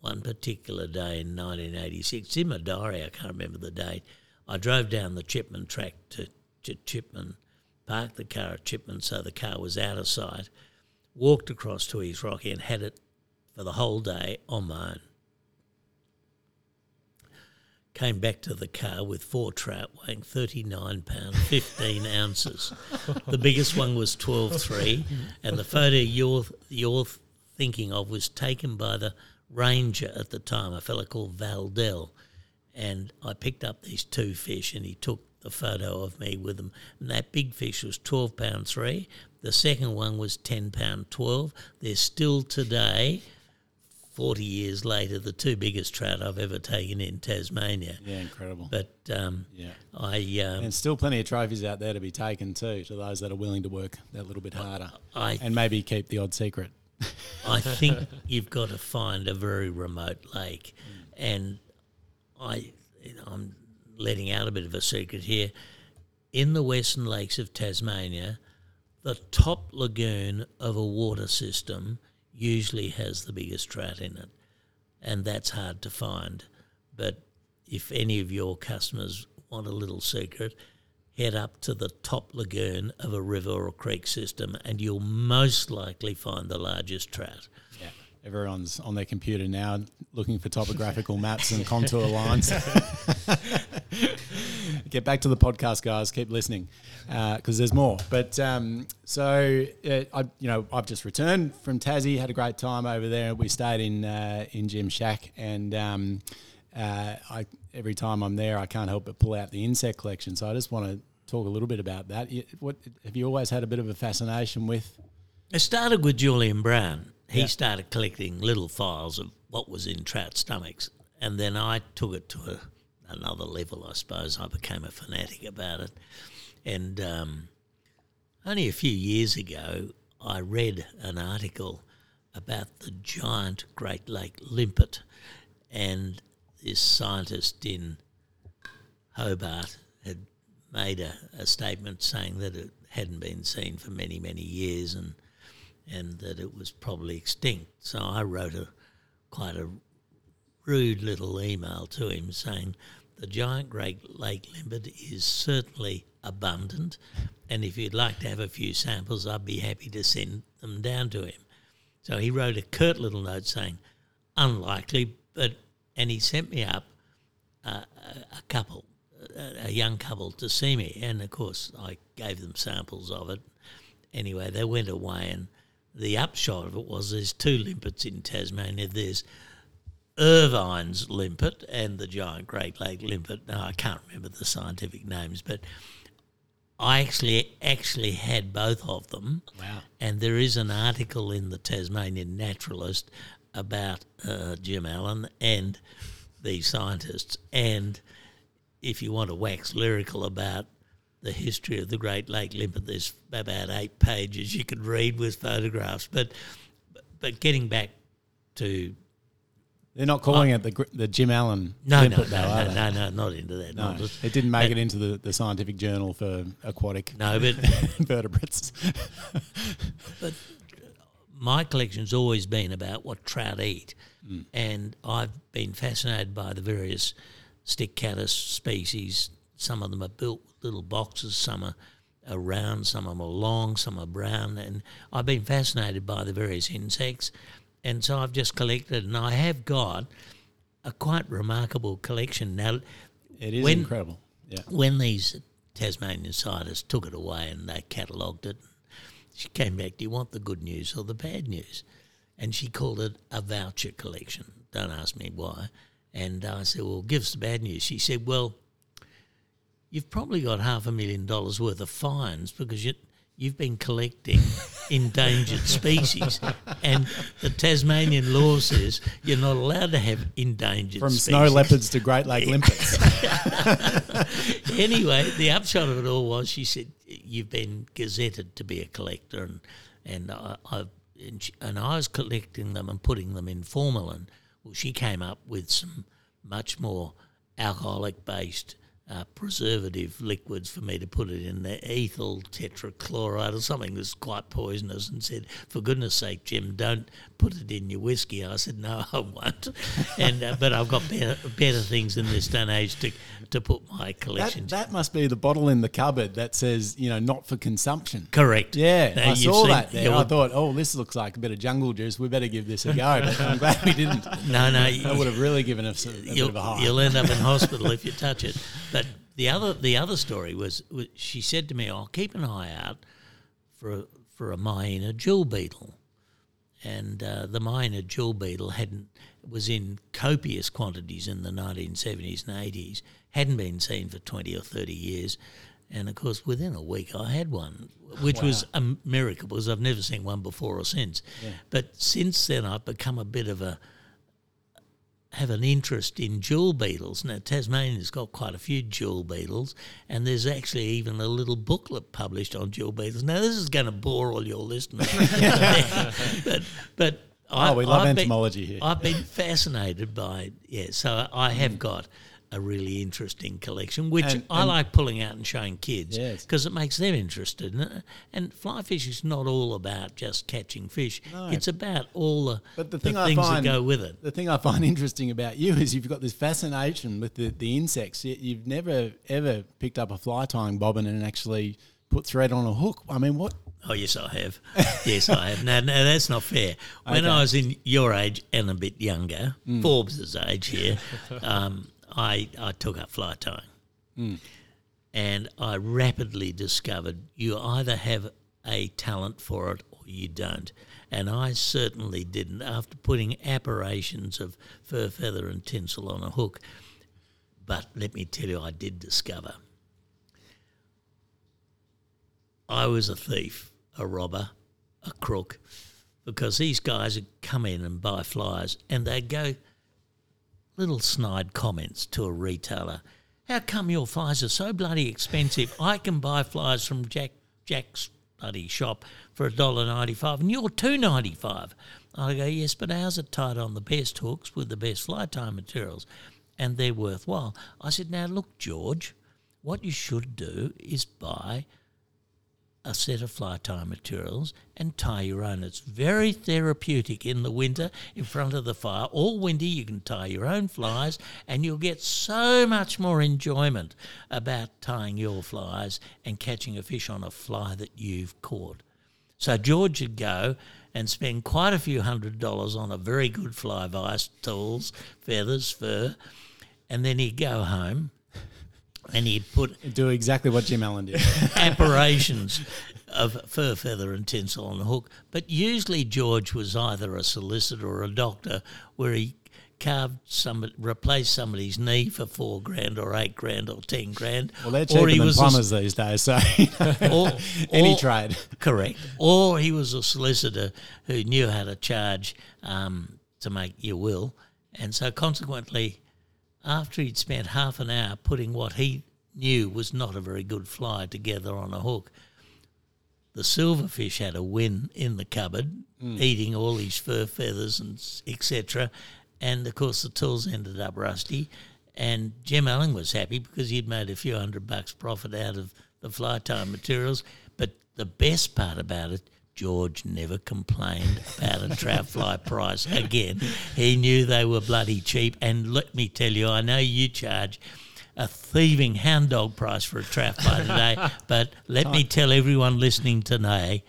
one particular day in 1986, it's in my diary, I can't remember the date, I drove down the Chipman track to Chipman, parked the car at Chipman so the car was out of sight, walked across to East Rocky and had it for the whole day on my own. Came back to the car with four trout weighing 39 pounds, 15 ounces. The biggest one was 12.3, and the photo you're thinking of was taken by the ranger at the time, a fella called Valdell. And I picked up these two fish and he took a photo of me with them, and that big fish was 12 pound 3. The second one was 10 pound 12. They're still today, 40 years later, the two biggest trout I've ever taken in Tasmania. Yeah, incredible. But and still plenty of trophies out there to be taken too, to those that are willing to work that little bit harder and maybe keep the odd secret. I think you've got to find a very remote lake, and I'm letting out a bit of a secret here. In the Western Lakes of Tasmania, The top lagoon of a water system usually has the biggest trout in it, and that's hard to find. But if any of your customers want a little secret, head up to the top lagoon of a river or creek system and you'll most likely find the largest trout. Yeah. Everyone's on their computer now looking for topographical maps and contour lines. Get back to the podcast, guys. Keep listening because there's more. But I've just returned from Tassie. Had a great time over there. We stayed in Jim's shack, and every time I'm there, I can't help but pull out the insect collection. So I just want to talk a little bit about that. What have you always had a bit of a fascination with? It started with Julian Brown. He started collecting little files of what was in trout stomachs, and then I took it to another level, I suppose. I became a fanatic about it. And only a few years ago, I read an article about the giant Great Lake limpet, and this scientist in Hobart had made a statement saying that it hadn't been seen for many, many years, and that it was probably extinct. So I wrote quite a rude little email to him saying, the giant Great Lake limpet is certainly abundant, and if you'd like to have a few samples, I'd be happy to send them down to him. So he wrote a curt little note saying, unlikely, and he sent me up a young couple to see me, and of course I gave them samples of it. Anyway, they went away, and the upshot of it was there's two limpets in Tasmania. There's Irvine's limpet and the giant Great Lake limpet. Now, I can't remember the scientific names, but I actually had both of them. Wow. And there is an article in the Tasmanian Naturalist about Jim Allen and these scientists. And if you want to wax lyrical about the history of the Great Lake limpet, there's about 8 pages you could read with photographs. But getting back to... They're not calling it the Jim Allen limpet, though, are they? No, not into that. No, it didn't make it into the scientific journal for aquatic invertebrates. But my collection's always been about what trout eat, and I've been fascinated by the various stick caddis species. Some of them are built with little boxes, some are round, some are long, some are brown, and I've been fascinated by the various insects, and so I've just collected, and I have got a quite remarkable collection. Now, it is incredible. Yeah. When these Tasmanian scientists took it away and they catalogued it, she came back, do you want the good news or the bad news? And she called it a voucher collection. Don't ask me why. And I said, well, give us the bad news. She said, well, you've probably got $500,000 worth of fines because you've been collecting endangered species, and the Tasmanian law says you're not allowed to have endangered species. From snow leopards to Great Lake limpets. Anyway, the upshot of it all was she said you've been gazetted to be a collector, and I was collecting them and putting them in formalin. Well, she came up with some much more alcoholic-based preservative liquids for me to put it in there, ethyl tetrachloride or something that's quite poisonous, and said, for goodness sake, Jim, don't put it in your whiskey. I said, no, I won't. But I've got better things in this day and age to put my collection. That must be the bottle in the cupboard that says, not for consumption. Correct. Yeah, now, I saw that there. I thought, this looks like a bit of jungle juice. We better give this a go, but I'm glad we didn't. No. That would have really given us a bit of a high. You'll end up in hospital if you touch it. But the other story was she said to me, I'll keep an eye out for a Myena jewel beetle. And the Myena jewel beetle was in copious quantities in the 1970s and 80s, hadn't been seen for 20 or 30 years. And, of course, within a week I had one, which was a miracle because I've never seen one before or since. Yeah. But since then I've become a bit of have an interest in jewel beetles. Now, Tasmania's got quite a few jewel beetles, and there's actually even a little booklet published on jewel beetles. Now, this is going to bore all your listeners. but we love entomology here. I've been fascinated by it, so I have got a really interesting collection, which I like pulling out and showing kids because it makes them interested. And fly fish is not all about just catching fish. No. It's about all the things that go with it. The thing I find interesting about you is you've got this fascination with the insects. You've never, ever picked up a fly tying bobbin and actually put thread on a hook. I mean, what? Oh, yes, I have. Yes, I have. No, that's not fair. When I was in your age and a bit younger, Forbes's age here, I took up fly tying. And I rapidly discovered you either have a talent for it or you don't. And I certainly didn't. After putting apparitions of fur, feather and tinsel on a hook, but let me tell you, I did discover I was a thief, a robber, a crook, because these guys would come in and buy flies and they'd go little snide comments to a retailer. How come your flies are so bloody expensive? I can buy flies from Jack's bloody shop for $1.95 and you're $2.95. I go, yes, but ours are tied on the best hooks with the best fly tying materials and they're worthwhile. I said, now look, George, what you should do is buy a set of fly tying materials and tie your own. It's very therapeutic in the winter in front of the fire. All winter you can tie your own flies and you'll get so much more enjoyment about tying your flies and catching a fish on a fly that you've caught. So George would go and spend quite a few $100s on a very good fly vise, tools, feathers, fur, and then he'd go home and he'd do exactly what Jim Allen did. Apparitions of fur, feather and tinsel on a hook. But usually George was either a solicitor or a doctor where he replaced somebody's knee for $4,000 or $8,000 or $10,000. Well, they're cheaper than plumbers these days, so any trade. Correct. Or he was a solicitor who knew how to charge to make your will. And so consequently, after he'd spent half an hour putting what he knew was not a very good fly together on a hook, the silverfish had a win in the cupboard, eating all his fur, feathers and etc. And, of course, the tools ended up rusty. And Jim Allen was happy because he'd made a few $100 profit out of the fly tying materials. But the best part about it, George never complained about a trout fly price again. He knew they were bloody cheap. And let me tell you, I know you charge a thieving hound dog price for a trout fly today, but let me tell everyone listening today,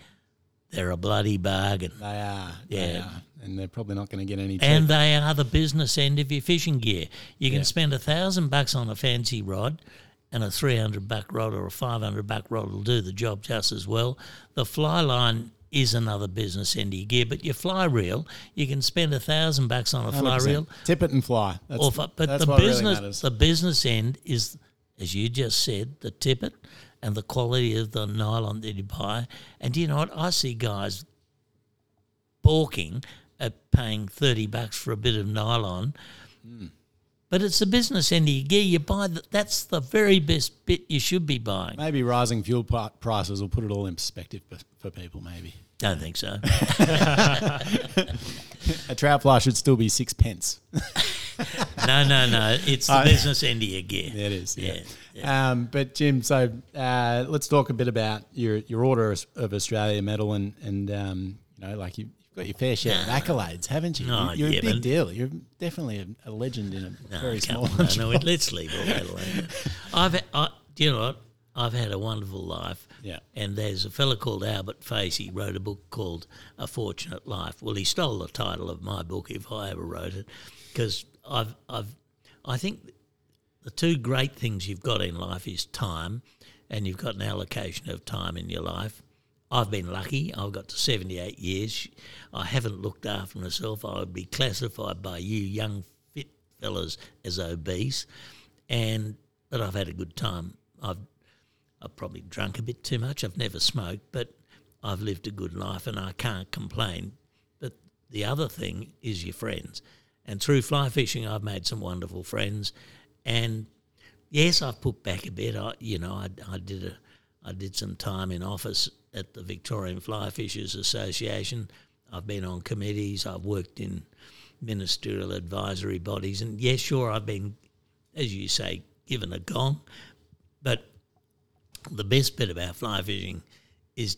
they're a bloody bargain. They are. Yeah. They are. And they're probably not going to get any cheaper. And they are the business end of your fishing gear. You can spend $1,000 on a fancy rod, and a $300 rod or a $500 rod will do the job just as well. The fly line is another business end of your gear, but your fly reel, you can spend $1,000 on a fly reel. Tip it and fly. The business end is, as you just said, the tippet and the quality of the nylon that you buy. And do you know what? I see guys balking at paying $30 for a bit of nylon. But it's the business end of your gear. You buy that's the very best bit you should be buying. Maybe rising fuel prices will put it all in perspective for people, maybe. Don't think so. A trout fly should still be 6 pence. No. It's the business end of your gear. It is, yeah. But, Jim, so let's talk a bit about your Order of Australia Medal and you got your fair share of accolades, haven't you? No, you're a big deal. You're definitely a legend in a very small bunch. No, let's leave all that alone. I've had a wonderful life. Yeah. And there's a fella called Albert Face. He wrote a book called A Fortunate Life. Well, he stole the title of my book if I ever wrote it, because I think the two great things you've got in life is time, and you've got an allocation of time in your life. I've been lucky. I've got to 78 years. I haven't looked after myself. I would be classified by you young fit fellas as obese, but I've had a good time. I've probably drunk a bit too much. I've never smoked, but I've lived a good life and I can't complain. But the other thing is your friends. And through fly fishing, I've made some wonderful friends. And, yes, I've put back a bit. I did some time in office at the Victorian Fly Fishers Association. I've been on committees. I've worked in ministerial advisory bodies. And, yes, sure, I've been as you say, given a gong. But the best bit about fly fishing is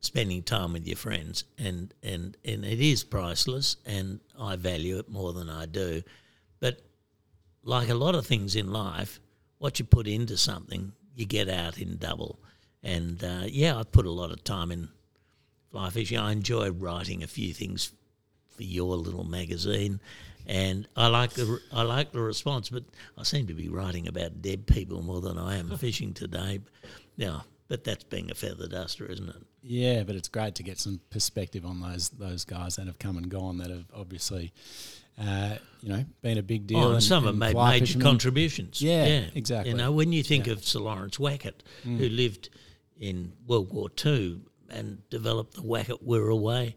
spending time with your friends, and it is priceless, and I value it more than I do. But like a lot of things in life, what you put into something, you get out in double. And, I put a lot of time in fly fishing. I enjoy writing a few things for your little magazine, and I like the response, but I seem to be writing about dead people more than I am fishing today. Now, but that's being a feather duster, isn't it? Yeah, but it's great to get some perspective on those guys that have come and gone, that have obviously, been a big deal. Oh, and some have made major contributions. Yeah, exactly. You know, when you think of Sir Lawrence Wackett, who lived in World War II and developed the Wackett Wirral Way.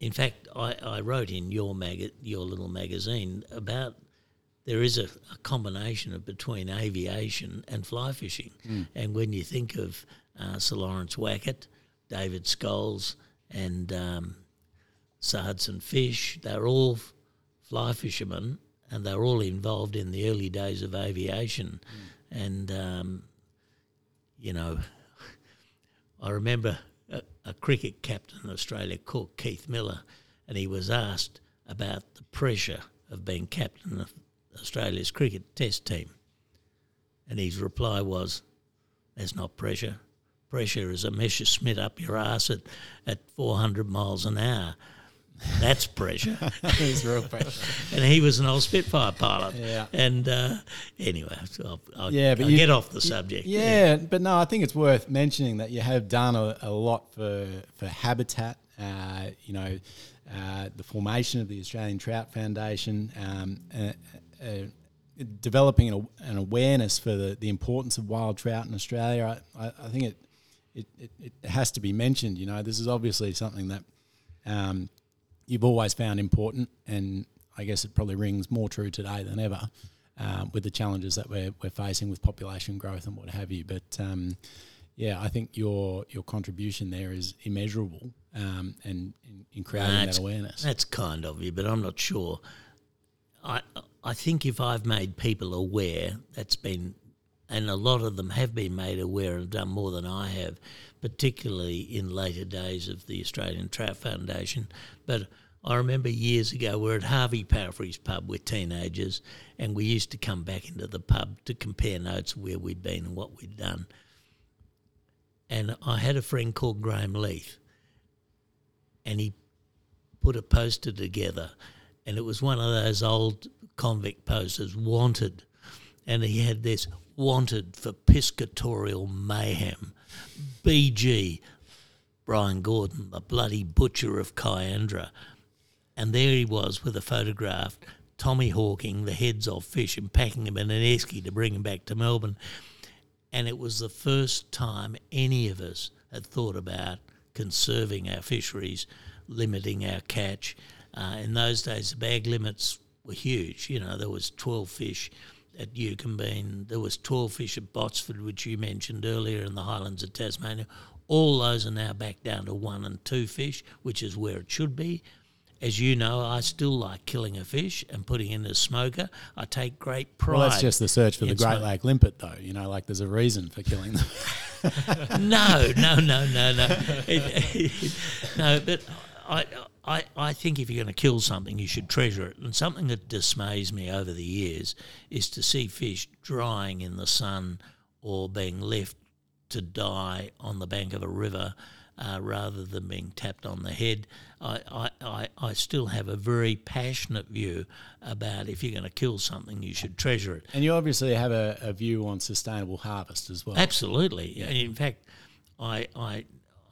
In fact, I wrote in your little magazine about there is a combination between aviation and fly fishing. And when you think of Sir Lawrence Wackett, David Scholes and Sir Hudson Fish, they're all fly fishermen, and they're all involved in the early days of aviation. And, I remember a cricket captain in Australia called Keith Miller, and he was asked about the pressure of being captain of Australia's cricket test team. And his reply was, "That's not pressure. Pressure is a Messerschmitt up your ass at 400 miles an hour. That's pressure." It's real pressure. And he was an old Spitfire pilot. Yeah. And anyway, I'll get off the subject. Yeah, but no, I think it's worth mentioning that you have done a lot for habitat, the formation of the Australian Trout Foundation, developing an awareness for the importance of wild trout in Australia. I think it has to be mentioned. You know, this is obviously something that you've always found important, and I guess it probably rings more true today than ever with the challenges that we're facing with population growth and what have you. But I think your contribution there is immeasurable, and in creating that awareness. That's kind of you, but I'm not sure. I think if I've made people aware, that's been, and a lot of them have been made aware and done more than I have, particularly in later days of the Australian Trout Foundation. But I remember years ago we were at Harvey Palfrey's pub with teenagers, and we used to come back into the pub to compare notes where we'd been and what we'd done. And I had a friend called Graham Leith, and he put a poster together, and it was one of those old convict posters, wanted, and he had this: wanted for piscatorial mayhem, BG, Brian Gordon, the bloody butcher of Kyandra. And there he was with a photograph, Tommy hawking the heads off fish and packing them in an esky to bring them back to Melbourne. And it was the first time any of us had thought about conserving our fisheries, limiting our catch. In those days, the bag limits were huge. You know, there was 12 fish at Eucombine, there was 12 fish at Botsford, which you mentioned earlier, in the Highlands of Tasmania. All those are now back down to 1 and 2 fish, which is where it should be. As you know, I still like killing a fish and putting in a smoker. I take great pride. Well, that's just the search for the Great Lake Limpet, though. You know, like there's a reason for killing them. No. No, but I think if you're going to kill something, you should treasure it. And something that dismays me over the years is to see fish drying in the sun or being left to die on the bank of a river rather than being tapped on the head. I still have a very passionate view about if you're going to kill something, you should treasure it. And you obviously have a view on sustainable harvest as well. Absolutely. Yeah. In fact, I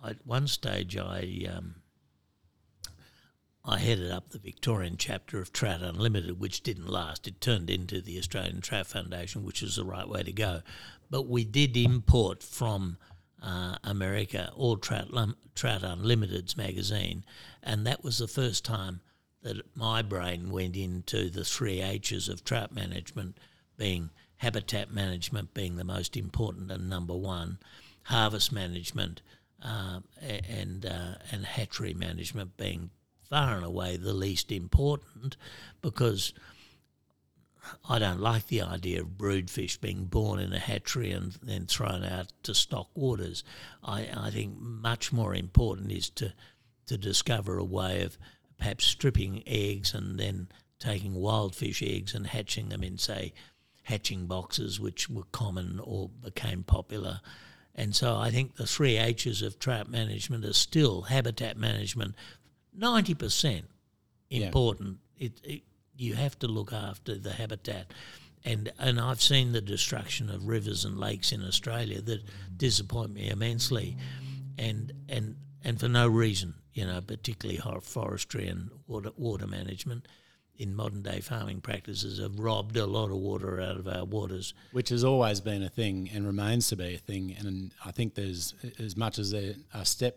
at one stage I headed up the Victorian chapter of Trout Unlimited, which didn't last. It turned into the Australian Trout Foundation, which is the right way to go. But we did import from America all Trout Unlimited's magazine, and that was the first time that my brain went into the 3 H's of trout management, being habitat management being the most important and number 1, harvest management and hatchery management being far and away the least important, because I don't like the idea of broodfish being born in a hatchery and then thrown out to stock waters. I think much more important is to discover a way of perhaps stripping eggs and then taking wild fish eggs and hatching them in, say, hatching boxes, which were common or became popular. And so I think the three H's of trout management are still habitat management, 90% important. Yeah. You have to look after the habitat. And I've seen the destruction of rivers and lakes in Australia that disappoint me immensely, and for no reason, particularly forestry and water management in modern-day farming practices have robbed a lot of water out of our waters. Which has always been a thing and remains to be a thing. And I think there's, as much as there are steps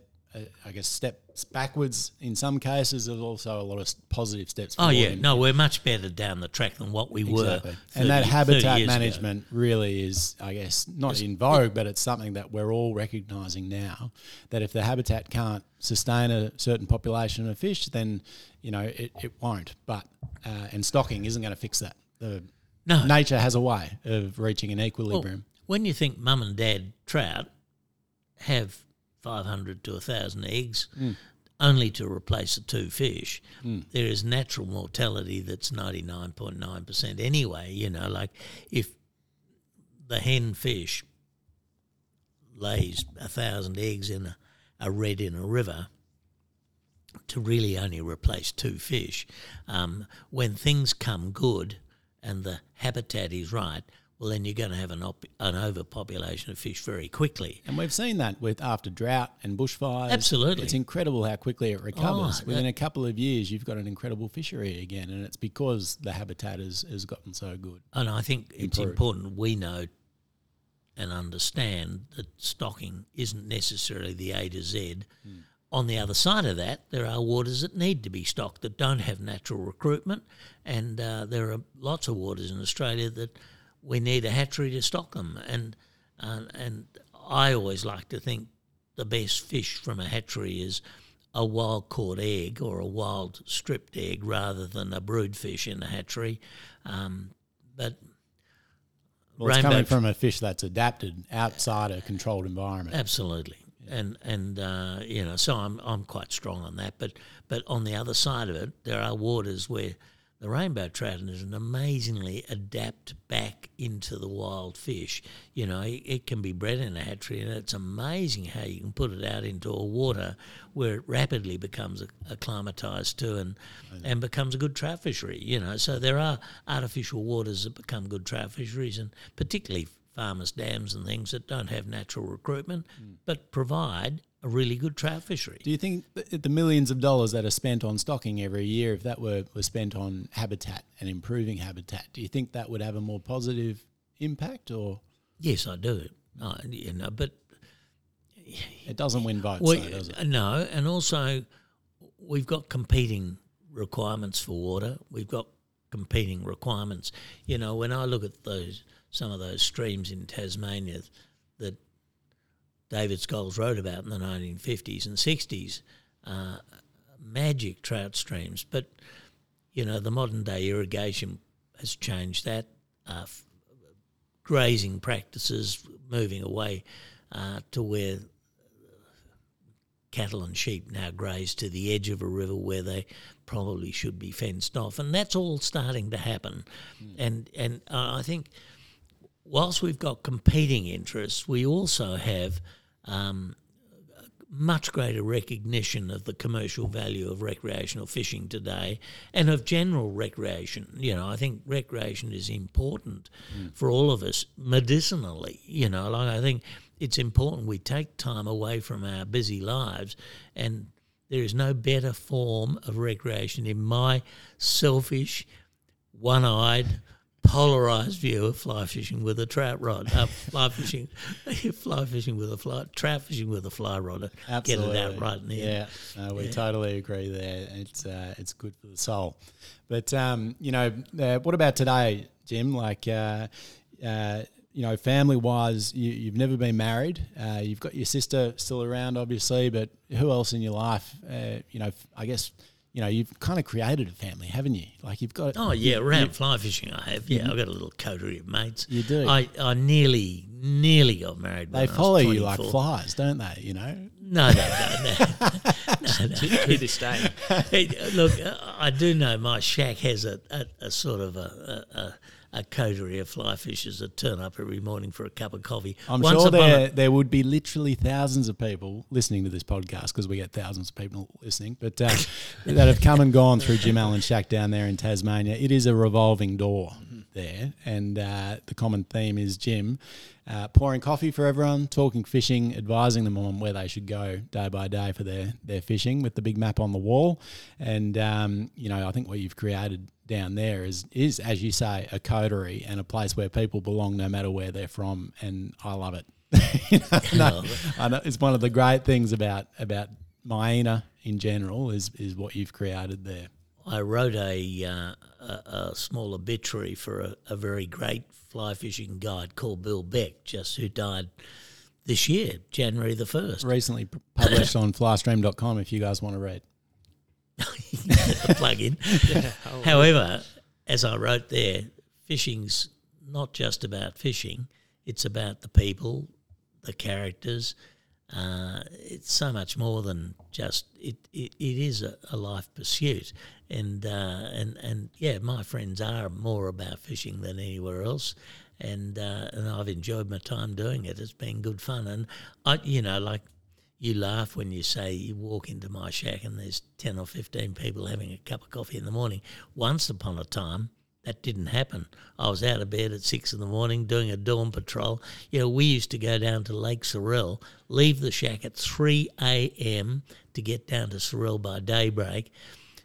backwards in some cases, there's also a lot of positive steps forward. Oh, yeah. No, we're much better down the track than what we were. And that habitat management really is, I guess, not in vogue, but it's something that we're all recognising now, that if the habitat can't sustain a certain population of fish, then, it won't. But and stocking isn't going to fix that. Nature has a way of reaching an equilibrium. Well, when you think mum and dad trout have 500 to 1,000 eggs only to replace the two fish, there is natural mortality that's 99.9% anyway. Like if the hen fish lays 1,000 eggs in a red in a river to really only replace two fish, when things come good and the habitat is right, well, then you're going to have an overpopulation of fish very quickly. And we've seen that after drought and bushfires. Absolutely. It's incredible how quickly it recovers. Within a couple of years, you've got an incredible fishery again, and it's because the habitat has gotten so good. And I think it's important we know and understand that stocking isn't necessarily the A to Z. On the other side of that, there are waters that need to be stocked that don't have natural recruitment, and there are lots of waters in Australia that we need a hatchery to stock them, and I always like to think the best fish from a hatchery is a wild-caught egg or a wild-stripped egg rather than a brood fish in a hatchery. It's coming from a fish that's adapted outside a controlled environment. Absolutely, yeah. So I'm quite strong on that. But on the other side of it, there are waters where the rainbow trout is an amazingly adapt back into the wild fish. It can be bred in a hatchery, and it's amazing how you can put it out into a water where it rapidly becomes acclimatised to and becomes a good trout fishery. So there are artificial waters that become good trout fisheries, and particularly farmers' dams and things that don't have natural recruitment but provide a really good trout fishery. Do you think that the millions of dollars that are spent on stocking every year, if that were spent on habitat and improving habitat, do you think that would have a more positive impact? Or yes, I do. But it doesn't win votes, does it? No, and also we've got competing requirements for water. We've got competing requirements. When I look at some of those streams in Tasmania that David Scholes wrote about in the 1950s and 60s, magic trout streams. But, the modern-day irrigation has changed that. Grazing practices, moving away to where cattle and sheep now graze to the edge of a river where they probably should be fenced off. And that's all starting to happen. And I think whilst we've got competing interests, we also have much greater recognition of the commercial value of recreational fishing today and of general recreation. I think recreation is important for all of us medicinally. I think it's important we take time away from our busy lives, and there is no better form of recreation in my selfish, one-eyed, polarised view of fly fishing with a trout rod. Trout fishing with a fly rod. Absolutely. Get it out right in the end. We totally agree there. It's good for the soul. But what about today, Jim? Like family wise, you've never been married. You've got your sister still around, obviously. But who else in your life? I guess. you know, you've kind of created a family, haven't you? Like you've got... Oh, yeah, around fly fishing I have. Yeah, I've got a little coterie of mates. You do. I nearly got married. They follow you like flies, don't they, you know? No, they don't. No. To this day. Look, I do know my shack has a sort of a coterie of fly fishers that turn up every morning for a cup of coffee. I'm sure there would be literally thousands of people listening to this podcast, because we get thousands of people listening, but that have come and gone through Jim Allen's shack down there in Tasmania. It is a revolving door there, and the common theme is Jim pouring coffee for everyone, talking fishing, advising them on where they should go day by day for their fishing with the big map on the wall. And, you know, I think what you've created down there is, as you say, a coterie and a place where people belong no matter where they're from, and I love it. I know it's one of the great things about Myena in general is what you've created there. I wrote a small obituary for a very great fly fishing guide called Bill Beck, just who died this year, January the 1st. Recently published on flystream.com if you guys want to read. Plug in. Yeah, however, as I wrote there, fishing's not just about fishing, it's about the people, the characters. It's so much more than just it is a life pursuit, and yeah, my friends are more about fishing than anywhere else, and I've enjoyed my time doing it. It's been good fun, and I, you know, like, you laugh when you say you walk into my shack and there's 10 or 15 people having a cup of coffee in the morning. Once upon a time, that didn't happen. I was out of bed at 6 in the morning doing a dawn patrol. You know, we used to go down to Lake Sorell, leave the shack at 3 a.m. to get down to Sorell by daybreak,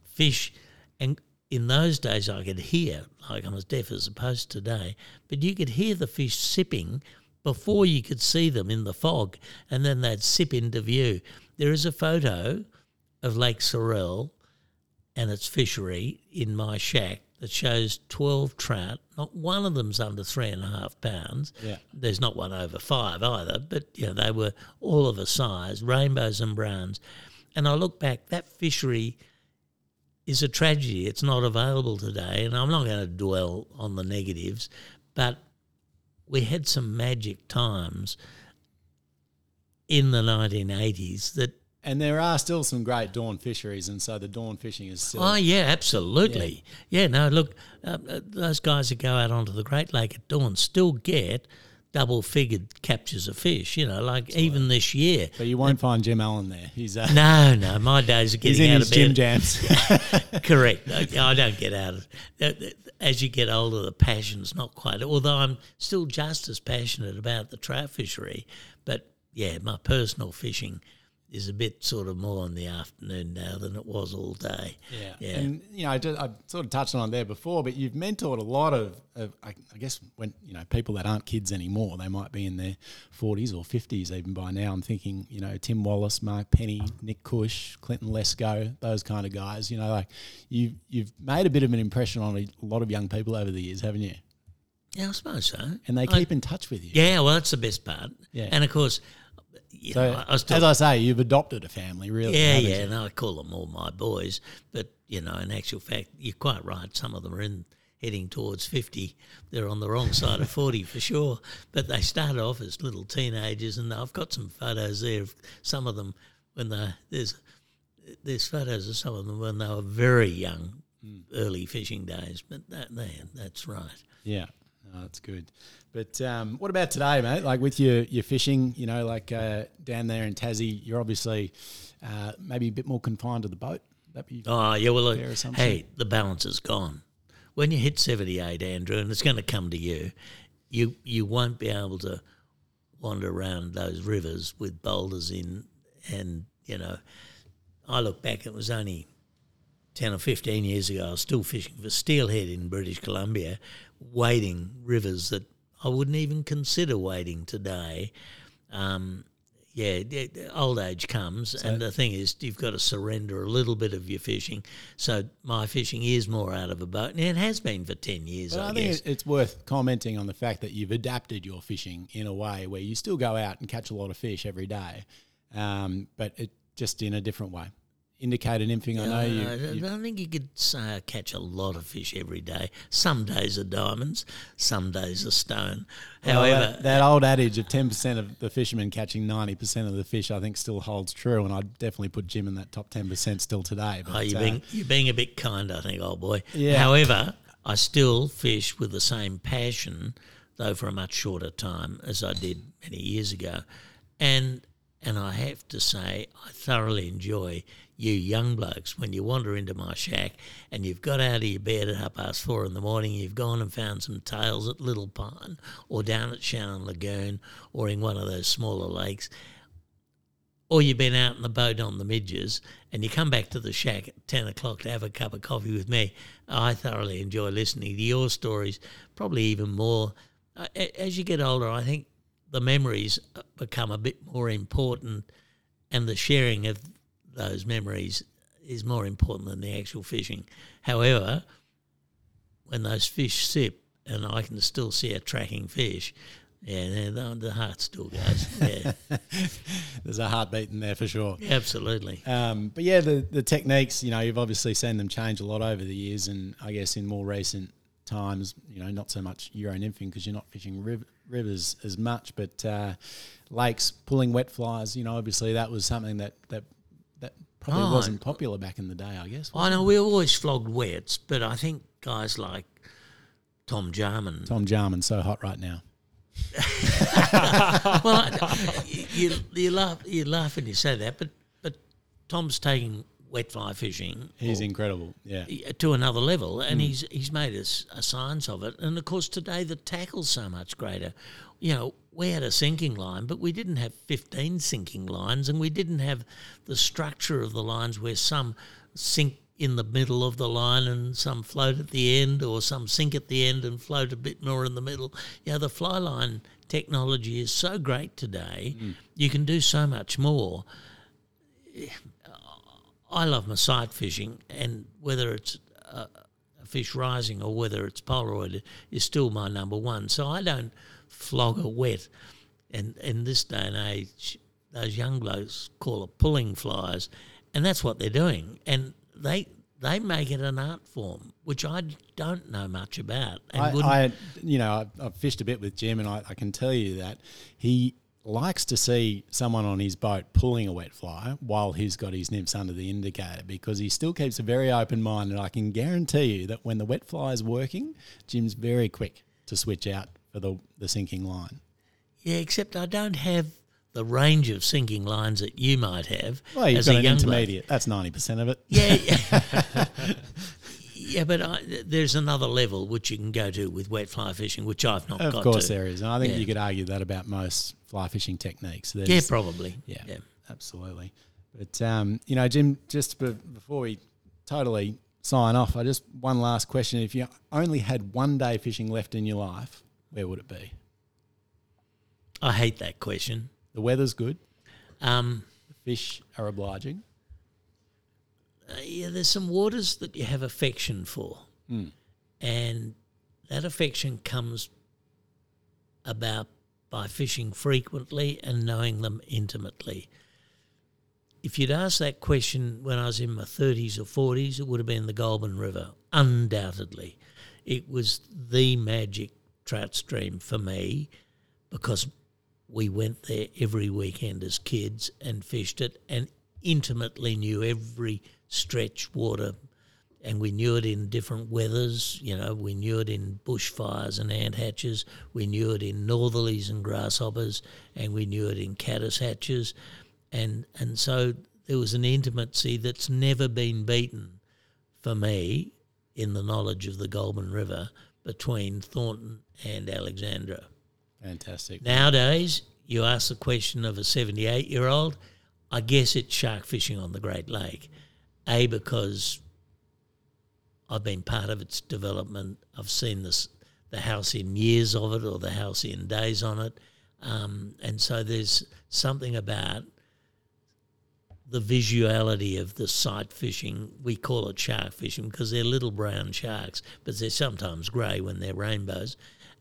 fish. And in those days I could hear, like I'm as deaf as a post today, but you could hear the fish sipping before you could see them in the fog, and then they'd sip into view. There is a photo of Lake Sorell and its fishery in my shack that shows 12 trout. Not one of them's under 3.5 pounds. Yeah. There's not one over 5 either, but you know, they were all of a size, rainbows and browns. And I look back, that fishery is a tragedy. It's not available today, and I'm not going to dwell on the negatives, but we had some magic times in the 1980s that... And there are still some great dawn fisheries, and so the dawn fishing is still... Oh, yeah, absolutely. Yeah no, look, those guys that go out onto the Great Lake at dawn still get double-figured captures of fish, you know, like absolutely. Even this year. But you won't find Jim Allen there. He's No, my days are getting out of bed. He's in his gym jams. Correct. I don't get out of it. As you get older, the passion's not quite... Although I'm still just as passionate about the trout fishery. But, yeah, my personal fishing is a bit sort of more in the afternoon now than it was all day. Yeah. And, you know, I sort of touched on it there before, but you've mentored a lot of I guess, when, you know, people that aren't kids anymore. They might be in their 40s or 50s even by now. I'm thinking, you know, Tim Wallace, Mark Penny, Nick Cush, Clinton Lesko, those kind of guys. You know, like you've made a bit of an impression on a lot of young people over the years, haven't you? Yeah, I suppose so. And they keep in touch with you. Yeah, well, that's the best part. Yeah. And, of course... You so, know, as I say, you've adopted a family, really. Yeah, and I call them all my boys. But, you know, in actual fact, you're quite right. Some of them are heading towards 50. They're on the wrong side of 40 for sure. But they start off as little teenagers, and I've got some photos there of some of them when there's photos of some of them when they were very young, early fishing days. But that's right. Yeah. Oh, that's good. But what about today, mate? Like with your fishing, you know, like down there in Tassie, you're obviously maybe a bit more confined to the boat. That'd be hey, the balance is gone. When you hit 78, Andrew, and it's going to come to you, you won't be able to wander around those rivers with boulders in. And, you know, I look back, it was only 10 or 15 years ago, I was still fishing for steelhead in British Columbia, wading rivers that I wouldn't even consider wading today. Old age comes, so, and the thing is you've got to surrender a little bit of your fishing. So my fishing is more out of a boat, and it has been for 10 years, I guess. I think it's worth commenting on the fact that you've adapted your fishing in a way where you still go out and catch a lot of fish every day, but it just in a different way. indicate and everything. I know I think you could catch a lot of fish every day. Some days are diamonds, some days are stone. However, that old adage of 10% of the fishermen catching 90% of the fish, I think, still holds true. And I'd definitely put Jim in that top 10% still today. But you're being a bit kind, I think, old boy. Yeah. However, I still fish with the same passion, though for a much shorter time, as I did many years ago. And I have to say, I thoroughly enjoy you young blokes when you wander into my shack and you've got out of your bed at 4:30 in the morning, you've gone and found some tails at Little Pine or down at Shannon Lagoon or in one of those smaller lakes, or you've been out in the boat on the midges and you come back to the shack at 10 o'clock to have a cup of coffee with me. I thoroughly enjoy listening to your stories, probably even more. As you get older, I think the memories become a bit more important, and the sharing of those memories is more important than the actual fishing. However, when those fish sip and I can still see a tracking fish, yeah, the heart still goes. Yeah. There's a heartbeat in there for sure. Yeah, absolutely. But yeah, the techniques, you've obviously seen them change a lot over the years, and I guess in more recent times, not so much your own nymphing because you're not fishing rivers as much, but lakes, pulling wet flies, obviously that was something that probably wasn't popular back in the day, I guess. I know we always flogged wets, but I think guys like Tom Jarman, so hot right now. Well, you laugh when you say that, but Tom's taking wet fly fishing. He's incredible, yeah. To another level, and he's made a science of it. And, of course, today the tackle's so much greater. We had a sinking line, but we didn't have 15 sinking lines, and we didn't have the structure of the lines where some sink in the middle of the line and some float at the end, or some sink at the end and float a bit more in the middle. The fly line technology is so great today. You can do so much more. I love my sight fishing, and whether it's a fish rising or whether it's Polaroid is still my number one. So I don't flog a wet. And in this day and age, those young blokes call it pulling flies, and that's what they're doing. And they make it an art form, which I don't know much about. And I've fished a bit with Jim, and I can tell you that he likes to see someone on his boat pulling a wet fly while he's got his nymphs under the indicator, because he still keeps a very open mind, and I can guarantee you that when the wet fly is working, Jim's very quick to switch out for the sinking line. Yeah, except I don't have the range of sinking lines that you might have. Well, you've got an intermediate. That's 90% of it. Yeah. Yeah, but there's another level which you can go to with wet fly fishing, which I've not got to. Of course there is, and I think you could argue that about most fly fishing techniques. There's, yeah, probably. Yeah, absolutely. But, Jim, just before we totally sign off, one last question. If you only had one day fishing left in your life, where would it be? I hate that question. The weather's good. The fish are obliging. There's some waters that you have affection for, and that affection comes about by fishing frequently and knowing them intimately. If you'd asked that question when I was in my 30s or 40s, it would have been the Goulburn River, undoubtedly. It was the magic trout stream for me, because we went there every weekend as kids and fished it and intimately knew every stretch water, and we knew it in different weathers. We knew it in bushfires and ant hatches, we knew it in northerlies and grasshoppers, and we knew it in caddis hatches, and so there was an intimacy that's never been beaten for me in the knowledge of the Goulburn River between Thornton and Alexandra. Fantastic. Nowadays, you ask the question of a 78-year-old, I guess it's shark fishing on the Great Lake. Because I've been part of its development. I've seen the house in years of it, or the house in days on it. And so there's something about the visuality of the sight fishing. We call it shark fishing because they're little brown sharks, but they're sometimes grey when they're rainbows.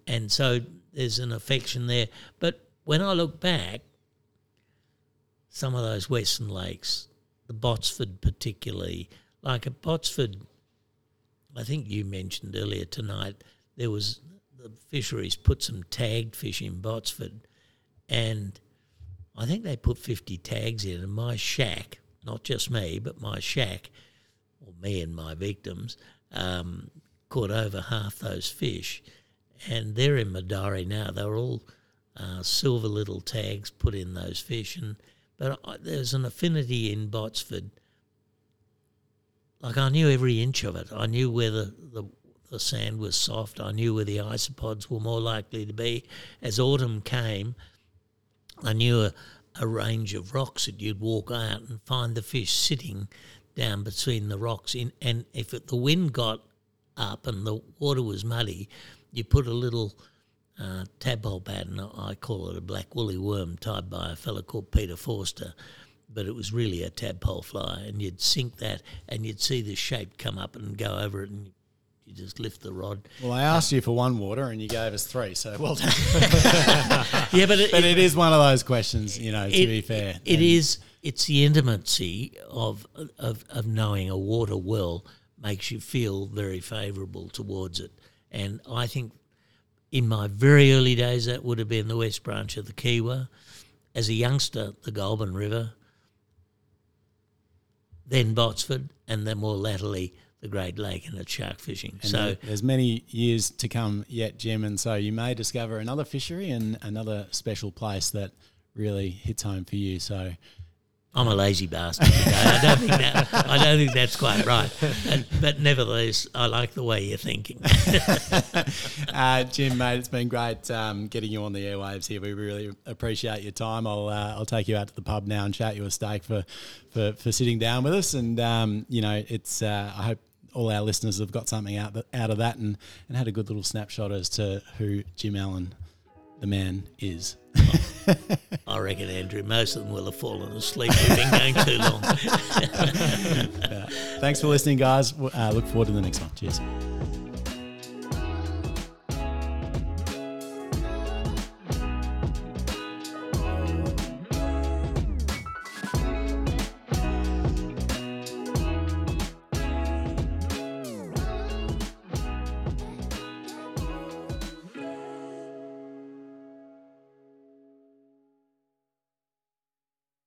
And so there's an affection there. But when I look back, some of those western lakes, the Botsford particularly. Like at Botsford, I think you mentioned earlier tonight, there was the fisheries put some tagged fish in Botsford, and I think they put 50 tags in, and my shack, not just me, but my shack, or me and my victims, caught over half those fish. And they're in my diary now. They were all silver little tags put in those fish. But there's an affinity in Botsford. Like I knew every inch of it. I knew where the sand was soft. I knew where the isopods were more likely to be. As autumn came, I knew a range of rocks that you'd walk out and find the fish sitting down between the rocks. And if the wind got up and the water was muddy, you put a little tadpole pattern, I call it a black woolly worm, tied by a fella called Peter Forster, but it was really a tadpole fly, and you'd sink that and you'd see the shape come up and go over it, and you just lift the rod. Well, I asked you for one water and you gave us three, so well done. Yeah, but it is one of those questions, you know, to be fair. It is. It's the intimacy of knowing a water well makes you feel very favourable towards it. And I think in my very early days, that would have been the West Branch of the Kiwa. As a youngster, the Goulburn River, then Botsford, and then more latterly the Great Lake and its shark fishing. And so there's many years to come yet, Jim, and so you may discover another fishery and another special place that really hits home for you. So I'm a lazy bastard today. I don't think that's quite right. But nevertheless, I like the way you're thinking. Jim, mate, it's been great getting you on the airwaves here. We really appreciate your time. I'll take you out to the pub now and shout you a steak for sitting down with us. And you know, it's I hope all our listeners have got something out of that and had a good little snapshot as to who Jim Allen, the man, is. I reckon, Andrew, most of them will have fallen asleep. We've been going too long. Thanks for listening, guys. Look forward to the next one. Cheers.